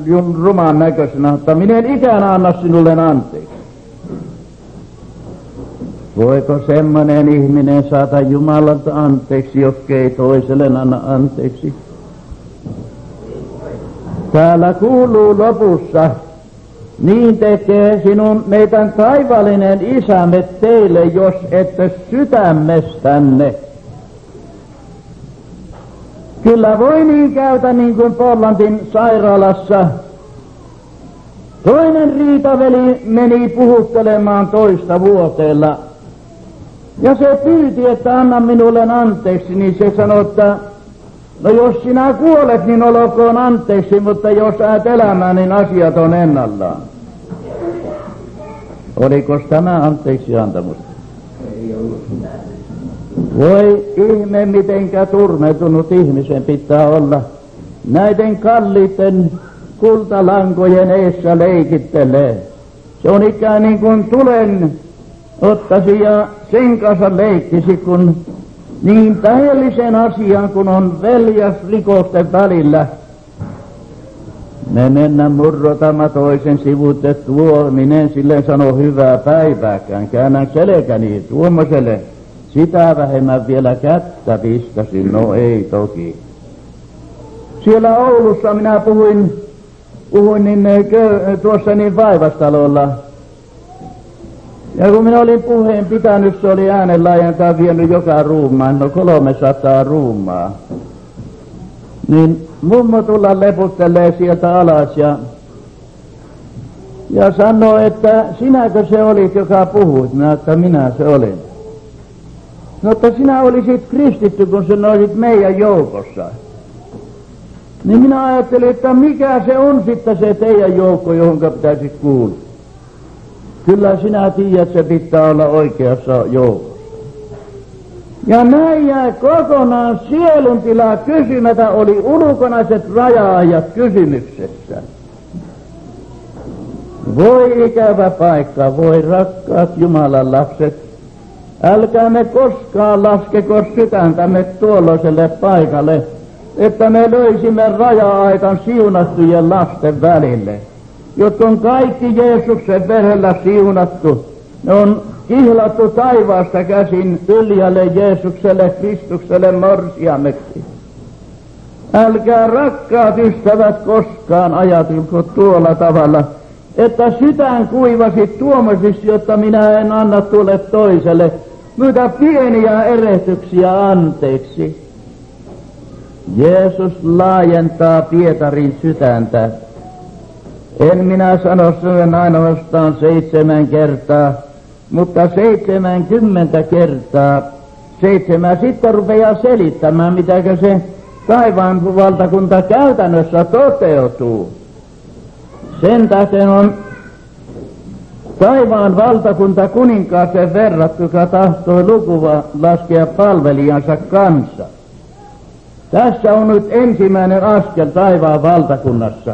ruman näköisenä, että minä en ikään anna sinulle anteeksi. Voiko semmoinen ihminen saada Jumalalta anteeksi, jos ei toiselle anna anteeksi? Täällä kuuluu lopussa, niin tekee sinun meidän taivaallinen isämme teille, jos ette sydämestänne. Kyllä voi niin käytä niin kuin Pollantin sairaalassa. Toinen riitaveli meni puhuttelemaan toista vuoteella. Ja se pyyti, että anna minulle anteeksi, niin se sanoi, että no jos sinä kuolet, niin olkoon anteeksi, mutta jos äät elämään, niin asiat on ennallaan. Oliko tämä anteeksi antamusta? Ei ollut. Voi ihme, mitenkä turmetunut ihmisen pitää olla näiden kalliiden kultalankojen eessä leikittelee. Se on ikään niin kuin tulen ottasi ja sen kanssa leikkisi, kun niin tähdellisen asian, kun on veljas rikosten välillä. Me mennään murrotama toisen sivut, että tuo, minä en silleen sano hyvää päivääkään. Käännän selkäni tuommoiselle. Sitä vähemmän vielä kättä pistäsin. No ei toki. Siellä Oulussa minä puhuin, puhuin niin, tuossa niin vaivastalolla. kun minä olin puheen pitänyt, se oli äänen laajentaa vienyt joka ruumaan, no kolme sataa ruumaa. Niin mummo tulla leputtelee sieltä alas ja, ja sanoo, että sinäkö se olit, joka puhuit? Minä, että minä se olin. No, että sinä olisit kristitty, kun sinä olisit meidän joukossa. Niin minä ajattelin, että mikä se on sitten se teidän joukko, johonka pitäisi kuulua. Kyllä sinä tiedät, se pitää olla oikeassa joukossa. Ja näin jäi kokonaan sieluntilaa kysymätä, oli ulkonaiset raja-ajat kysymyksessä. Voi ikävä paikka, voi rakkaat Jumalan lapset, älkäämme koskaan laskeko sydäntämme tuolloiselle paikalle, että me löisimme raja-aitan siunattujen lasten välille, jotka on kaikki Jeesuksen verellä siunattu. Ne on kihlattu taivaasta käsin yljälle Jeesukselle, Kristukselle, morsiameksi. Älkää rakkaat ystävät koskaan ajatelko tuolla tavalla, että sydän kuivasi tuomisiksi, jotta minä en anna tuolle toiselle noita pieniä erehtyksiä anteeksi. Jeesus laajentaa Pietarin sydäntä. En minä sano sen ainoastaan seitsemän kertaa, mutta seitsemänkymmentä kertaa. Seitsemän sitten rupeaa selittämään, mitäkö se taivaan valtakunta käytännössä toteutuu. Sen tähden on taivaan valtakunta kuninkaaseen verrattu, joka tahtoi lukua laskea palvelijansa kanssa. Tässä on nyt ensimmäinen askel taivaan valtakunnassa.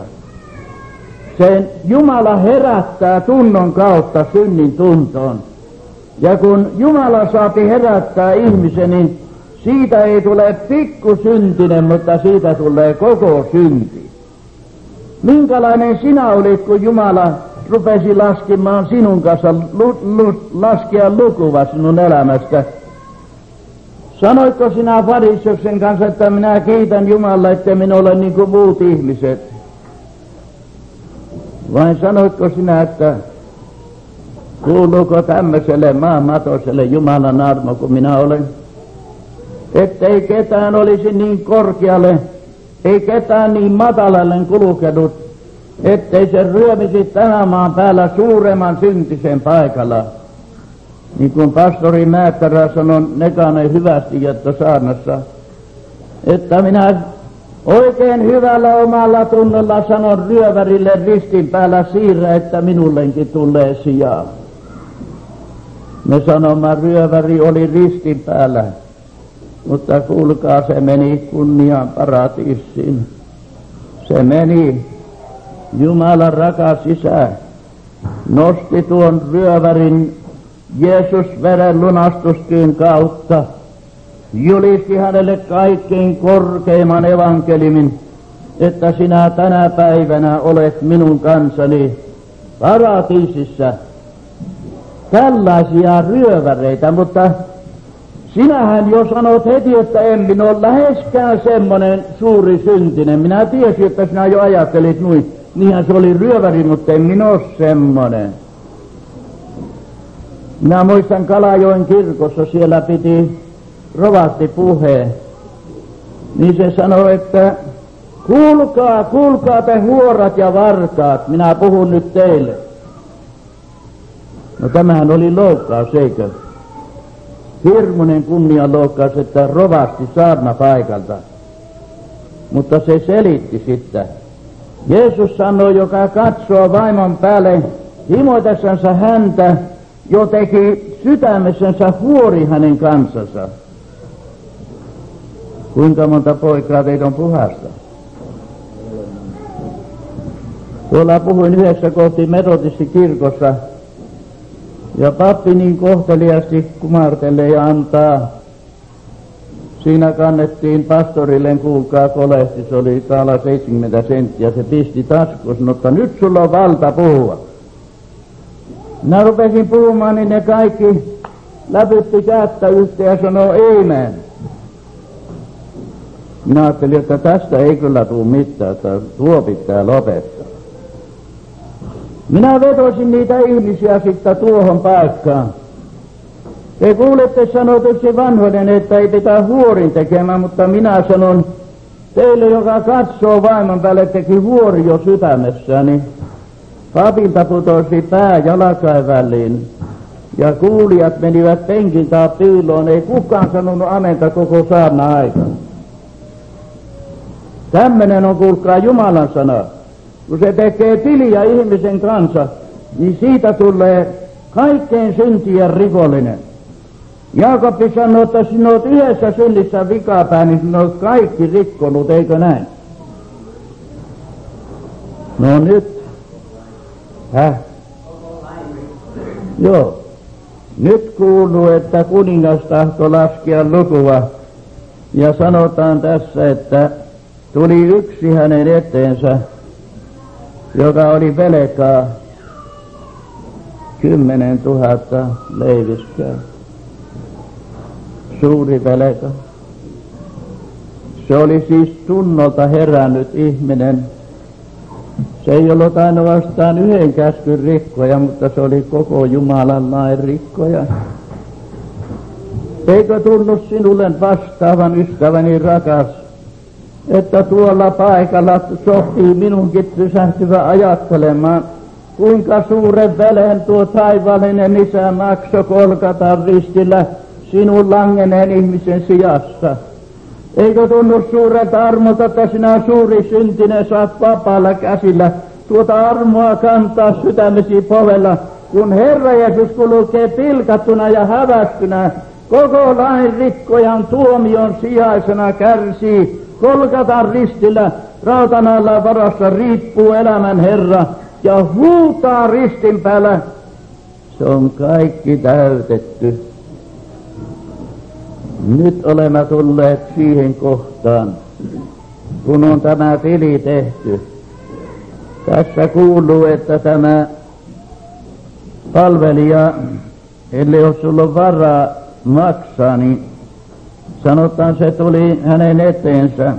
Sen Jumala herättää tunnon kautta synnin tuntoon. Ja kun Jumala saapi herättää ihmisen, niin siitä ei tule pikkusyntinen, mutta siitä tulee koko synti. Minkälainen sinä olit, kun Jumala rupesi laskemaan sinun kanssa, lu, lu, laskea lukua sinun elämästä? Sanoitko sinä Farisuksen kanssa, että minä kiitän Jumalaa, että minä olen niin kuin muut ihmiset? Vai sanoitko sinä, että kuuluuko tämmöiselle maanmatoiselle Jumalan armo kuin minä olen? Ettei ketään olisi niin korkealle, ei ketään niin matalalle kulkenut, ettei se ryömisi tämän maan päällä suuremman syntisen paikalla. Niin kuin pastori Määttärä sanoi Nekanen hyvästi jotta saarnassa, että minä oikein hyvällä omalla tunnolla sanon ryövärille ristin päällä siirrä, että minullenkin tulee sijaa. Me sanomme, ryöväri oli ristin päällä, mutta kuulkaa, se meni kunniaan paratiisiin. Se meni Jumalan rakas Isä, nosti tuon ryövärin Jeesus veren lunastustyyn kautta, julisti hänelle kaikkein korkeimman evankelimin, että sinä tänä päivänä olet minun kansani paratiisissa. Tällaisia ryöväreitä, mutta sinähän jo sanot heti, että en minä ole läheskään semmoinen suuri syntinen. Minä tiesin, että sinä jo ajattelit noin. Niinhän se oli ryöväri, mutta en minä ole semmoinen. Minä muistan Kalajoen kirkossa, siellä piti rovasti puheen, niin se sanoi, että kuulkaa, kuulkaa te huorat ja varkaat, minä puhun nyt teille. No tämähän oli loukkaus, eikö? Hirmuinen kunnianloukkaus, että rovasti saarna paikalta. Mutta se selitti sitten. Jeesus sanoi, joka katsoo vaimon päälle himoitessansa häntä, jo teki sydämessänsä huori hänen kansansa. Kuinka monta poikaa teitä on puhasta? Tuolla puhuin yhdessä kohti metodistikirkossa, ja pappi niin kohteliasti kumartelee ja antaa. Siinä kannettiin pastorilleen, kuulkaa kolehti, se oli taala seitsemänkymmentä senttiä, se pisti taskuun, sanoi, että nyt sulla on valta puhua. Minä rupesin puhumaan, niin ne kaikki läpytti kättä yhteen ja sanoi amen. Minä ajattelin, että tästä ei kyllä tule mitään, että tuo pitää lopettaa. Minä vetosin niitä ihmisiä sitten tuohon paikkaan. Te kuulette sanotuksi vanhoinen, että ei pitää huorin tekemään, mutta minä sanon, teille, joka katsoo vaimon päälle, teki huori jo sydämessäni. Papilta putosi pää jalakain väliin, ja kuulijat menivät penkin taa piiloon, ei kukaan sanonut amenta koko saarna aikana. Tämmöinen on, kuulkaa, Jumalan sana. Kun se tekee tiliä ihmisen kanssa, niin siitä tulee kaikkein syntien rikollinen. Jaakobbi sanoi, että sinä olet yhdessä synnissä vikapää, niin sinä olet kaikki rikkonut, eikö näin? No nyt. Häh? Joo. Nyt kuuluu, että kuningas tahtoi laskea lukua. Ja sanotaan tässä, että tuli yksi hänen eteensä, joka oli velkaa kymmenen tuhatta leiviskää. Suuri velka. Se oli siis tunnolta herännyt ihminen. Se ei ollut ainoastaan yhden käskyn rikkoja, mutta se oli koko Jumalan lain rikkoja. Eikö tunnu sinulle vastaavan, ystäväni rakas, että tuolla paikalla sopii minunkin pysähtyvä ajattelemaan, kuinka suuren velen tuo taivaallinen Isä maksoi Golgatan ristillä sinun langeneen ihmisen sijassa. Eikö tunnu suurelta armolta, että sinä suuri syntinen saat vapaalla käsillä tuota armoa kantaa sydämesi povella, kun Herra Jeesus kulkee pilkattuna ja hävästynä, koko lain rikkojan tuomion sijaisena kärsii, Golgatan ristillä, rautan alla varassa riippuu elämän Herra ja huutaa ristin päällä, se on kaikki täytetty. Nyt olemme tulleet siihen kohtaan, kun on tämä tili tehty. Tässä kuuluu, että tämä palvelija, ellei ole sulla varaa maksaa, niin sanotaan se tuli hänen eteensä.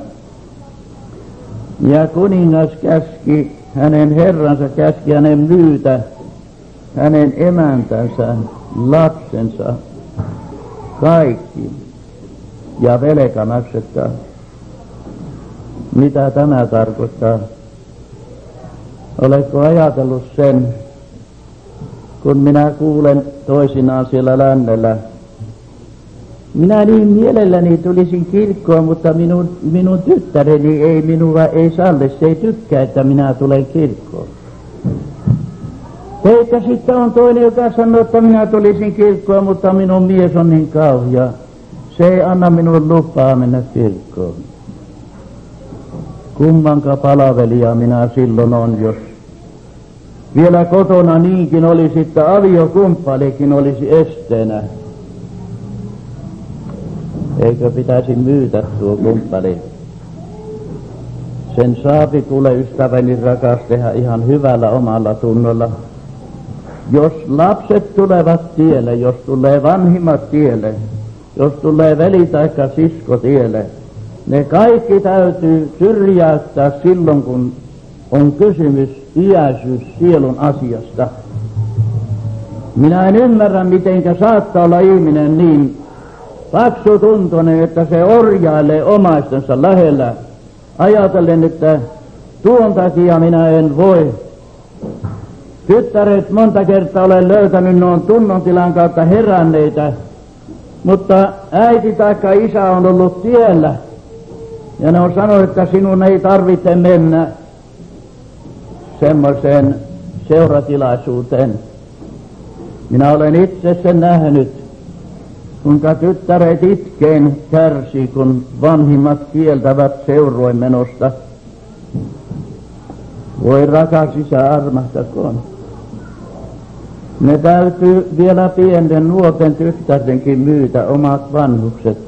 Ja kuningas käski, hänen herransa käski hänen myytä, hänen emäntänsä, lapsensa, kaikki. Ja velka maksettaa. Mitä tämä tarkoittaa? Oletko ajatellut sen, kun minä kuulen toisinaan siellä lännellä? Minä niin mielelläni tulisin kirkkoon, mutta minun, minun tyttäreni ei minua ei salli, se ei tykkää, että minä tulen kirkkoon. Teitä sitten on toinen, joka sanoo, että minä tulisin kirkkoon, mutta minun mies on niin kauhea. Se ei anna minun lupaa mennä kirkkoon. Kummanka palavelija minä silloin on, jos vielä kotona niinkin olisi, että aviokumppanikin olisi esteenä. Eikö pitäisi myytä tuo kumppani? Sen saapi kuule, ystäväni rakas, tehdä ihan hyvällä omalla tunnolla. Jos lapset tulevat tielle, jos tulee vanhimmat tielle, jos tulee veli taikka sisko tielle, ne kaikki täytyy syrjäyttää silloin, kun on kysymys iäisyys sielun asiasta. Minä en ymmärrä, mitenkä saattaa olla ihminen niin paksutuntoinen, että se orjailee omaistensa lähellä. Ajatellen, että tuon takia minä en voi. Tyttäret monta kertaa olen löytänyt, ne on tunnontilan kautta heränneitä. Mutta äiti taikka isä on ollut tiellä, ja ne on sanonut, että sinun ei tarvitse mennä semmoiseen seuratilaisuuteen. Minä olen itse sen nähnyt, kuinka tyttäret itkeen kärsii, kun vanhimmat kieltävät seuroin menosta. Voi rakas isä, armahtakoon. Ne täytyy vielä pienten nuorten tyttärenkin myytä omat vanhukset.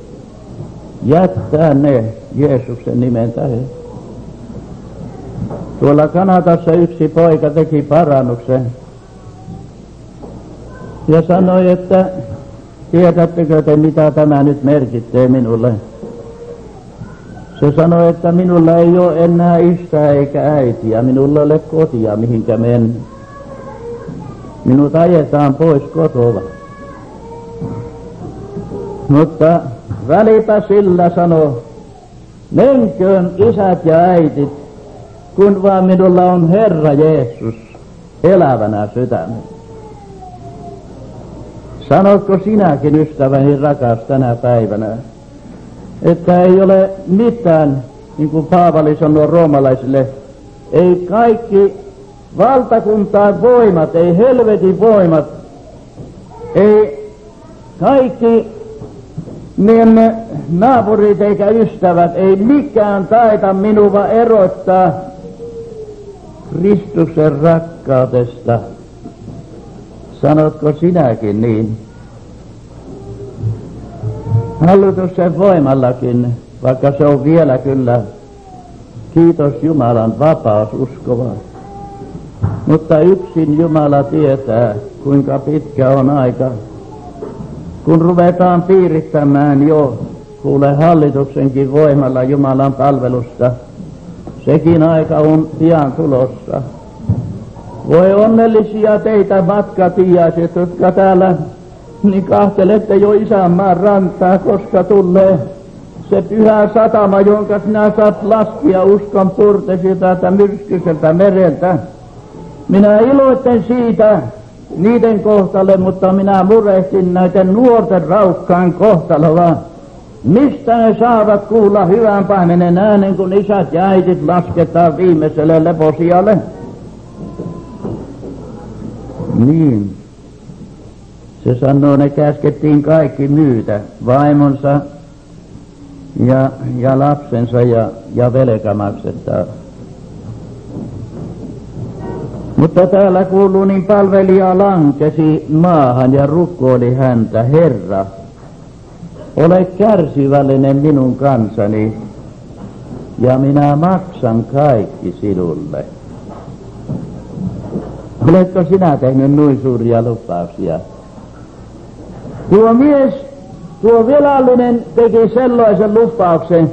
Jättää ne Jeesuksen nimen tähden. Tuolla Kanadassa yksi poika teki parannuksen. Ja sanoi, että tiedättekö te mitä tämä nyt merkitsee minulle? Se sanoi, että minulla ei ole enää isää eikä äitiä. Minulla ei ole kotia mihinkä mennä. minutaje sam poć gotova. Mutta välitä sillä, sano, menköön isät ja äitit, kun vaan minulla on Herra Jeesus elävänä sydämessä. Sanotko sinäkin, ystäväni rakas, tänä päivänä, että ei ole mitään, niin kuin Paavali sanoi roomalaisille, ei kaikki valtakuntaan voimat, ei helvetin voimat, ei kaikki niin naapurit eikä ystävät, ei mikään taita minua erottaa Kristuksen rakkaudesta. Sanotko sinäkin niin? Hallituksen voimallakin, vaikka se on vielä kyllä, kiitos Jumalan, vapaus uskovaa. Mutta yksin Jumala tietää, kuinka pitkä on aika. Kun ruvetaan piirittämään jo, kuule, hallituksenkin voimalla Jumalan palvelusta, sekin aika on pian tulossa. Voi onnellisia teitä matkatiaiset, jotka täällä niin kahtelette jo isänmaan rantaa, koska tulee se pyhä satama, jonka sinä saat laskea uskon purtesi täältä myrskyiseltä mereltä. Minä iloitsen siitä niiden kohtalle, mutta minä murehtin näiden nuorten raukkaan kohtaloa. Mistä ne saavat kuulla hyvän paimenen äänen, kun isät ja äitit lasketaan viimeiselle leposijalle? Niin, se sanoo, ne käskettiin kaikki myytä, vaimonsa ja, ja lapsensa ja, ja velka maksettaa. Mutta täällä kuuluu, niin palvelija lankesi maahan ja rukoili häntä, Herra, ole kärsivällinen minun kansani, ja minä maksan kaikki sinulle. Oletko sinä tehnyt noin suuria lupauksia? Tuo mies, tuo velallinen teki sellaisen lupauksen,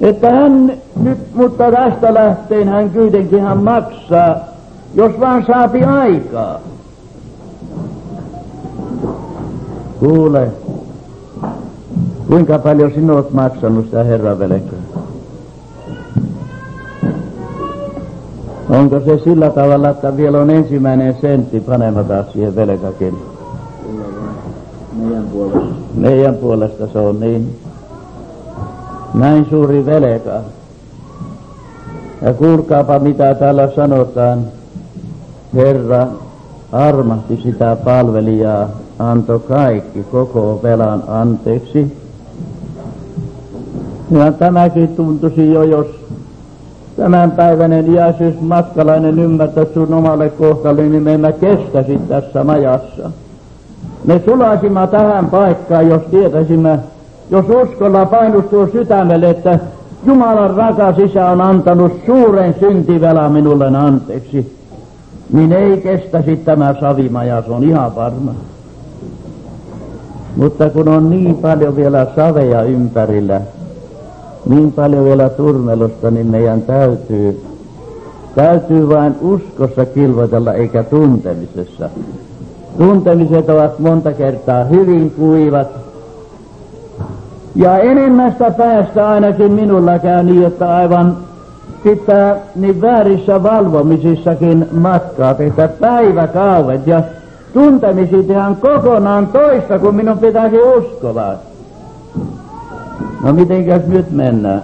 että hän nyt, mutta tästä lähtien hän kuitenkin hän maksaa, jos vaan saapi aikaa. Kuule, kuinka paljon sinä olet maksanut sitä Herran velkaa? Onko se sillä tavalla, että vielä on ensimmäinen sentti panemataan siihen velkakin? Meidän puolesta. Meidän puolesta se on niin. Näin suuri velka. Ja kuulkaapa mitä täällä sanotaan. Herra armahti sitä palvelijaa, antoi kaikki koko velan anteeksi. Ja tämäkin tuntuisi jo, jos tämänpäiväinen Jeesus matkalainen ymmärtää sun omalle kohtalle, niin me emme kestäisi tässä majassa. Me sulaisimme tähän paikkaan, jos tietäisimme, jos uskolla painustuu sydämelle, että Jumalan rakas Isä on antanut suuren syntivelan minulle anteeksi, niin ei kestäisi tämä savimaja, se on ihan varma. Mutta kun on niin paljon vielä saveja ympärillä, niin paljon vielä turmelusta, niin meidän täytyy, täytyy vain uskossa kilvoitella eikä tuntemisessa. Tuntemiset ovat monta kertaa hyvin kuivat. Ja enimmästä päästä ainakin minulla käy niin, että aivan pitää niin väärissä valvomisissakin matkaa tehdä päiväkauvet ja tuntemiset ihan kokonaan toista, kun minun pitäisi uskoa. No mitenkäs nyt mennään?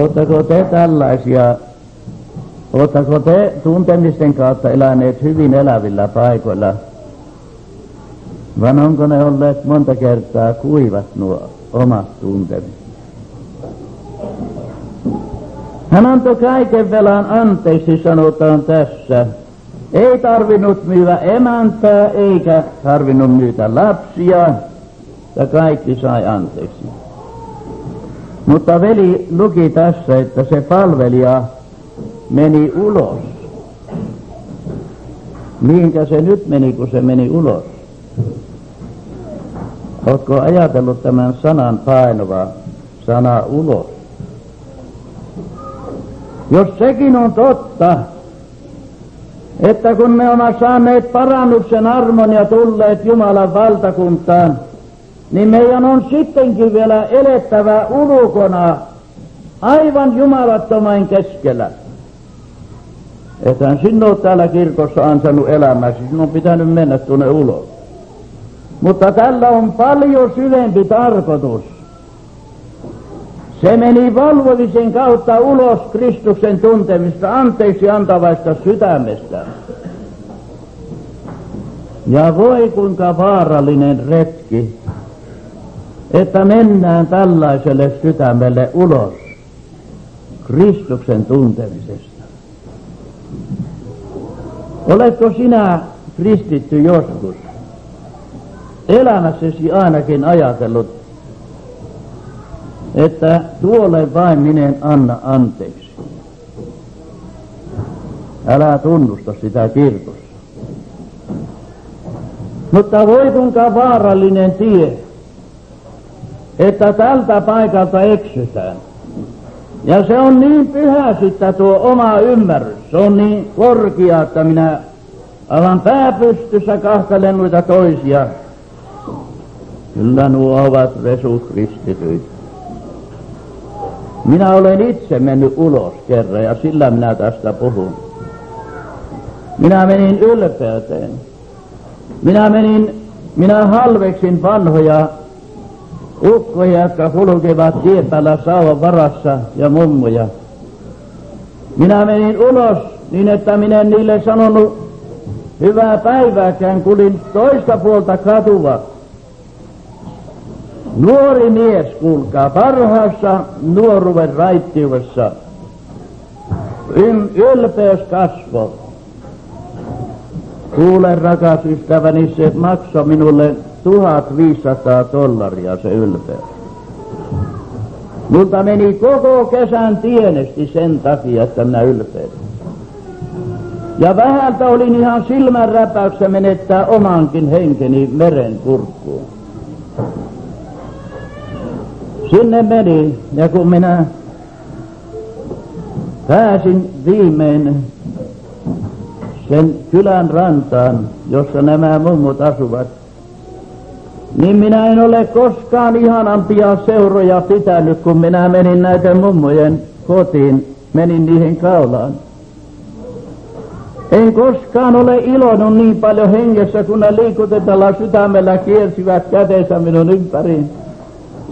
Ootteko te tällaisia, ootteko te tuntemisten kautta eläneet hyvin elävillä paikoilla? Vaan onko ne olleet monta kertaa kuivat nuo omat tuntemiset? Hän antoi kaiken velan anteeksi, sanotaan tässä. Ei tarvinnut myydä emäntää, eikä tarvinnut myydä lapsia. Ja kaikki sai anteeksi. Mutta veli luki tässä, että se palvelija meni ulos. Mihinkä se nyt meni, kun se meni ulos? Oletko ajatellut tämän sanan painova sana ulos? Jos sekin on totta, Ettäkun me on saaneet parannuksen armon ja tulleet Jumalan valtakuntaan, niin meidän on sittenkin vielä elettävä ulkona aivan jumalattomain keskellä. Ethän sinun ole täällä kirkossa ansainnut elämäksi, sinun on pitänyt mennä tuonne ulos. Mutta tällä on paljon syvempi tarkoitus. Se meni valvomisen kautta ulos Kristuksen tuntemista, anteeksi antavaista sydämestä. Ja voi kuinka vaarallinen retki, että mennään tällaiselle sydämelle ulos Kristuksen tuntemisesta. Oletko sinä kristitty joskus? Elämässäsi ainakin ajatellut, että tuolle vain minä en anna anteeksi. Älä tunnusta sitä kirkossa. Mutta voi kuinka vaarallinen tie, että tältä paikalta eksytään. Ja se on niin pyhä sitten tuo oma ymmärrys, se on niin korkea, että minä alan pääpystyssä kahtelen noita toisia. Kyllä nuo ovat resut kristityitä. Minä olen itse mennyt ulos kerran ja sillä minä tästä puhun. Minä menin ylpeyteen. Minä menin, minä halveksin vanhoja ukkoja, jotka kulkevat tiepäällä sauvan varassa ja mummoja. Minä menin ulos niin, että minä en niille sanonut hyvää päivääkään, kulin toista puolta katua. Nuori mies kulkaa parhaassa nuoruuden raittiudessa. Ylpeys kasvo. Kuule, rakas ystäväni, se maksoi minulle tuhat viisisataa dollaria se ylpeys. Mutta meni koko kesän tienesti sen takia, että minä ylpeydin. Ja vähältä olin ihan silmänräpäyksessä menettää omankin henkeni meren kurkkuun. Sinne meni, ja kun minä pääsin viimein sen kylän rantaan, jossa nämä mummut asuvat, niin minä en ole koskaan ihanampia seuroja pitänyt, kun minä menin näiden mummojen kotiin, menin niihin kaulaan. En koskaan ole iloinut niin paljon hengessä, kun ne liikutetella sydämellä kiersivät käteensä minun ympäriin.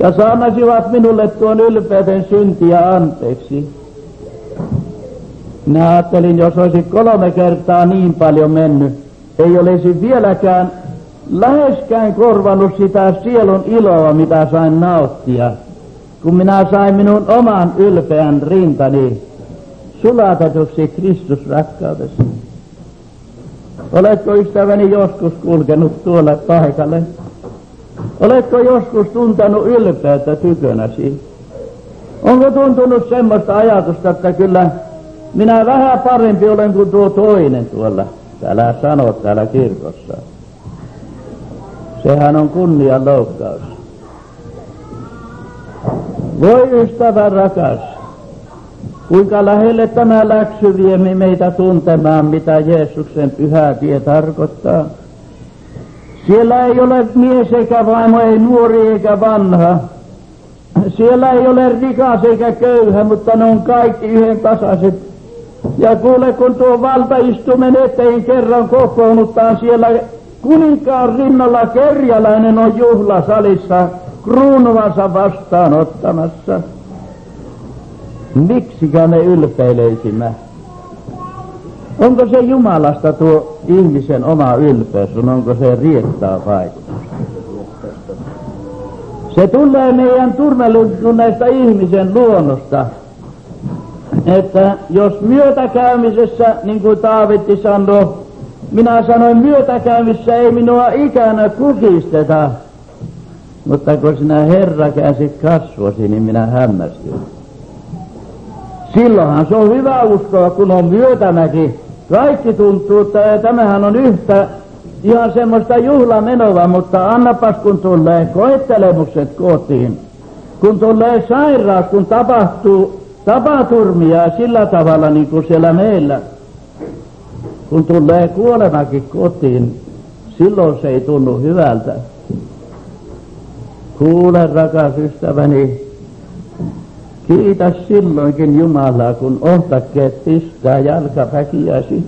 Ja saanasivat minulle tuon ylpeyden syntiä anteeksi. Minä ajattelin, jos olisi kolme kertaa niin paljon mennyt, ei olisi vieläkään läheskään korvannut sitä sielun iloa, mitä sain nauttia, kun minä sain minun oman ylpeän rintani sulatetuksi Kristusrakkaudessa. Oletko ystäväni joskus kulkenut tuolle paikalle? Oletko joskus tuntanut ylpeyttä tykönäsi? Onko tuntunut semmoista ajatusta, että kyllä minä vähän parempi olen kuin tuo toinen tuolla? Älä sano täällä kirkossa. Sehän on kunnianloukkaus. Voi ystävä rakas, kuinka lähelle tämä läksy vie meitä tuntemaan, mitä Jeesuksen pyhä tie tarkoittaa. Siellä ei ole mies eikä vaimo, ei nuori eikä vanha. Siellä ei ole rikas eikä köyhä, mutta ne on kaikki yhden tasaiset. Ja kuule, kun tuo valtaistumen eteen kerran kokoonnutaan, siellä kuninkaan rinnalla kerjäläinen on juhlasalissa kruunuvansa vastaanottamassa. Miksikään me ylpeileisimme? Onko se Jumalasta tuo ihmisen oma ylpeys, onko se riittää vaikutus? Se tulee meidän turmeltuneesta ihmisen luonnosta, että jos myötäkäymisessä, niin kuin Taavetti sanoi, minä sanoin, myötäkäymissä ei minua ikänä kukisteta, mutta kun sinä Herra käänsit kasvosi, niin minä hämmästyin. Silloinhan se on hyvä uskoa, kun on myötämäki. Kaikki tuntuu, että tämähän on yhtä ihan semmoista juhlamenoa, mutta annapas kun tulee koettelemukset kotiin, kun tulee sairaus, kun tapahtuu tapaturmia sillä tavalla niin kuin siellä meillä. Kun tulee kuolemakin kotiin, silloin se ei tunnu hyvältä. Kuule, rakas ystäväni, kiitä silloinkin Jumalaa, kun ohtakkeet pistää jalkapäkiäsi.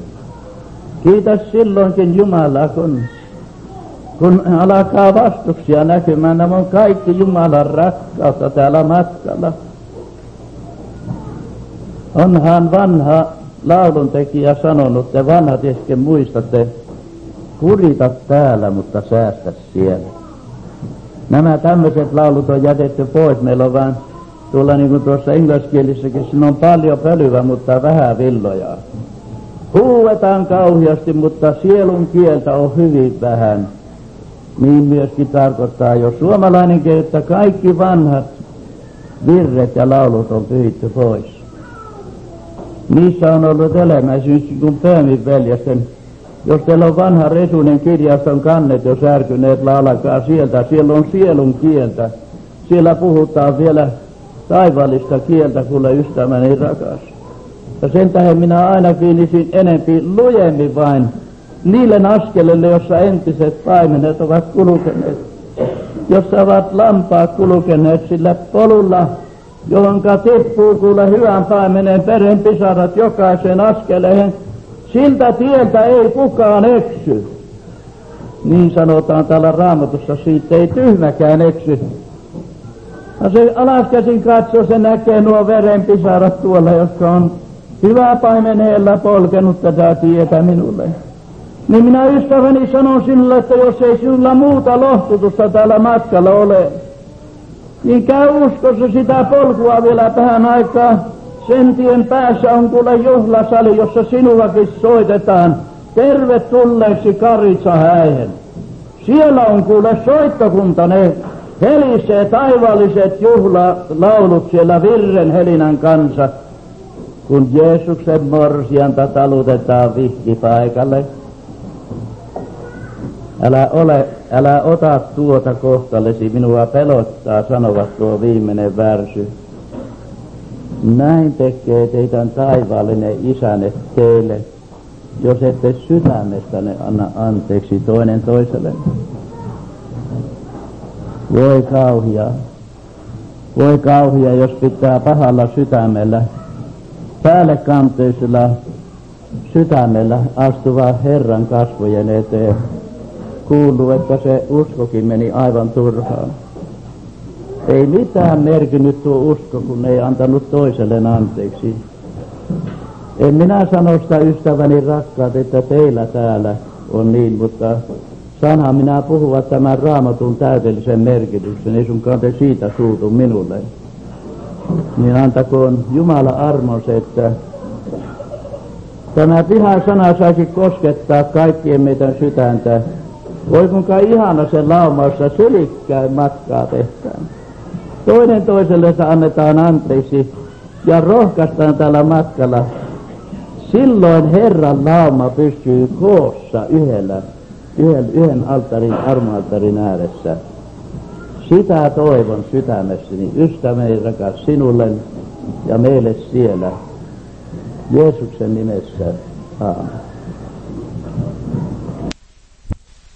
Kiitä silloinkin Jumalaa, kun, kun alkaa vastuksia näkymään. Nämä on kaikki Jumalan rakkautta täällä matkalla. Onhan vanha lauluntekijä sanonut, te vanhat esken muistatte, kurita täällä, mutta säästä siellä. Nämä tämmöiset laulut on jätetty pois. Meillä on vaan tuolla niin kuin tuossa englanninkielissäkin, siinä on paljon pölyä, mutta vähän villojaa. Huuetaan kauheasti, mutta sielun kieltä on hyvin vähän. Niin myöskin tarkoittaa jo suomalainenkin, että kaikki vanhat virret ja laulut on pyhitty pois. Niissä on ollut elämä, esimerkiksi kun Pöömin veljesten. Jos teillä on vanha Resunen kirjaston kannet jo särkyneet, alkaa sieltä. Siellä on sielun kieltä. Siellä puhutaan vielä taivaallista kieltä, kuule ystäväni rakas. Ja sen tähden minä aina kiinnisin enempi lujemmin vain niille askelille, jossa entiset paimenet ovat kulkeneet. Jossa ovat lampaat kulkeneet sillä polulla, johonka tippuu kuule hyvän paimenen peren pisarat jokaisen askeleen. Siltä tieltä ei kukaan eksy. Niin sanotaan täällä Raamatussa, siitä ei tyhmäkään eksy. Ja se alaskäsin katso, se näkee nuo verenpisarat tuolla, jotka on hyvää paimeneellä polkenut tätä tietä minulle. Niin minä ystäväni sanon sinulle, että jos ei sinulla muuta lohtutusta täällä matkalla ole, niin käy uskossa sitä polkua vielä tähän aikaan. Sen tien päässä on kuule juhlasali, jossa sinullakin soitetaan tervetulleeksi Karitsahäihin. Siellä on kuule soittokunta, ne helisee taivaalliset juhlalaulut siellä virren helinän kanssa, kun Jeesuksen morsianta talutetaan vihkipaikalle. Älä ole, älä ota tuota kohtallesi, minua pelottaa, sanovat tuo viimeinen värsy. Näin tekee teidän taivaallinen isänne teille, jos ette sydämestänne anna anteeksi toinen toiselle. Voi kauhia, voi kauhia, jos pitää pahalla sydämellä, päällekantteisella sydämellä astuvaa Herran kasvojen eteen. Kuuluu, että se uskokin meni aivan turhaan. Ei mitään merkinnyt tuo usko, kun ei antanut toiselleen anteeksi. En minä sano sitä, ystäväni rakkaat, että teillä täällä on niin, mutta saanhan minä puhua tämän Raamatun täydellisen merkityksen. Ei sunkaan te siitä suutu minulle. Niin antakoon Jumala armos, että tämä pyhä sana saisi koskettaa kaikkien meidän sydäntä. Voi kuinka ihana sen laumassa sylikkäin matkaa tehtään. Toinen toiselle annetaan anteeksi ja rohkaistaan tällä matkalla. Silloin Herran lauma pysyy koossa yhdellä, yhden, yhden altarin, armoaltarin ääressä. Sitä toivon sydämessäni, ystäväni rakas, sinulle ja meille siellä. Jeesuksen nimessä. Aamen.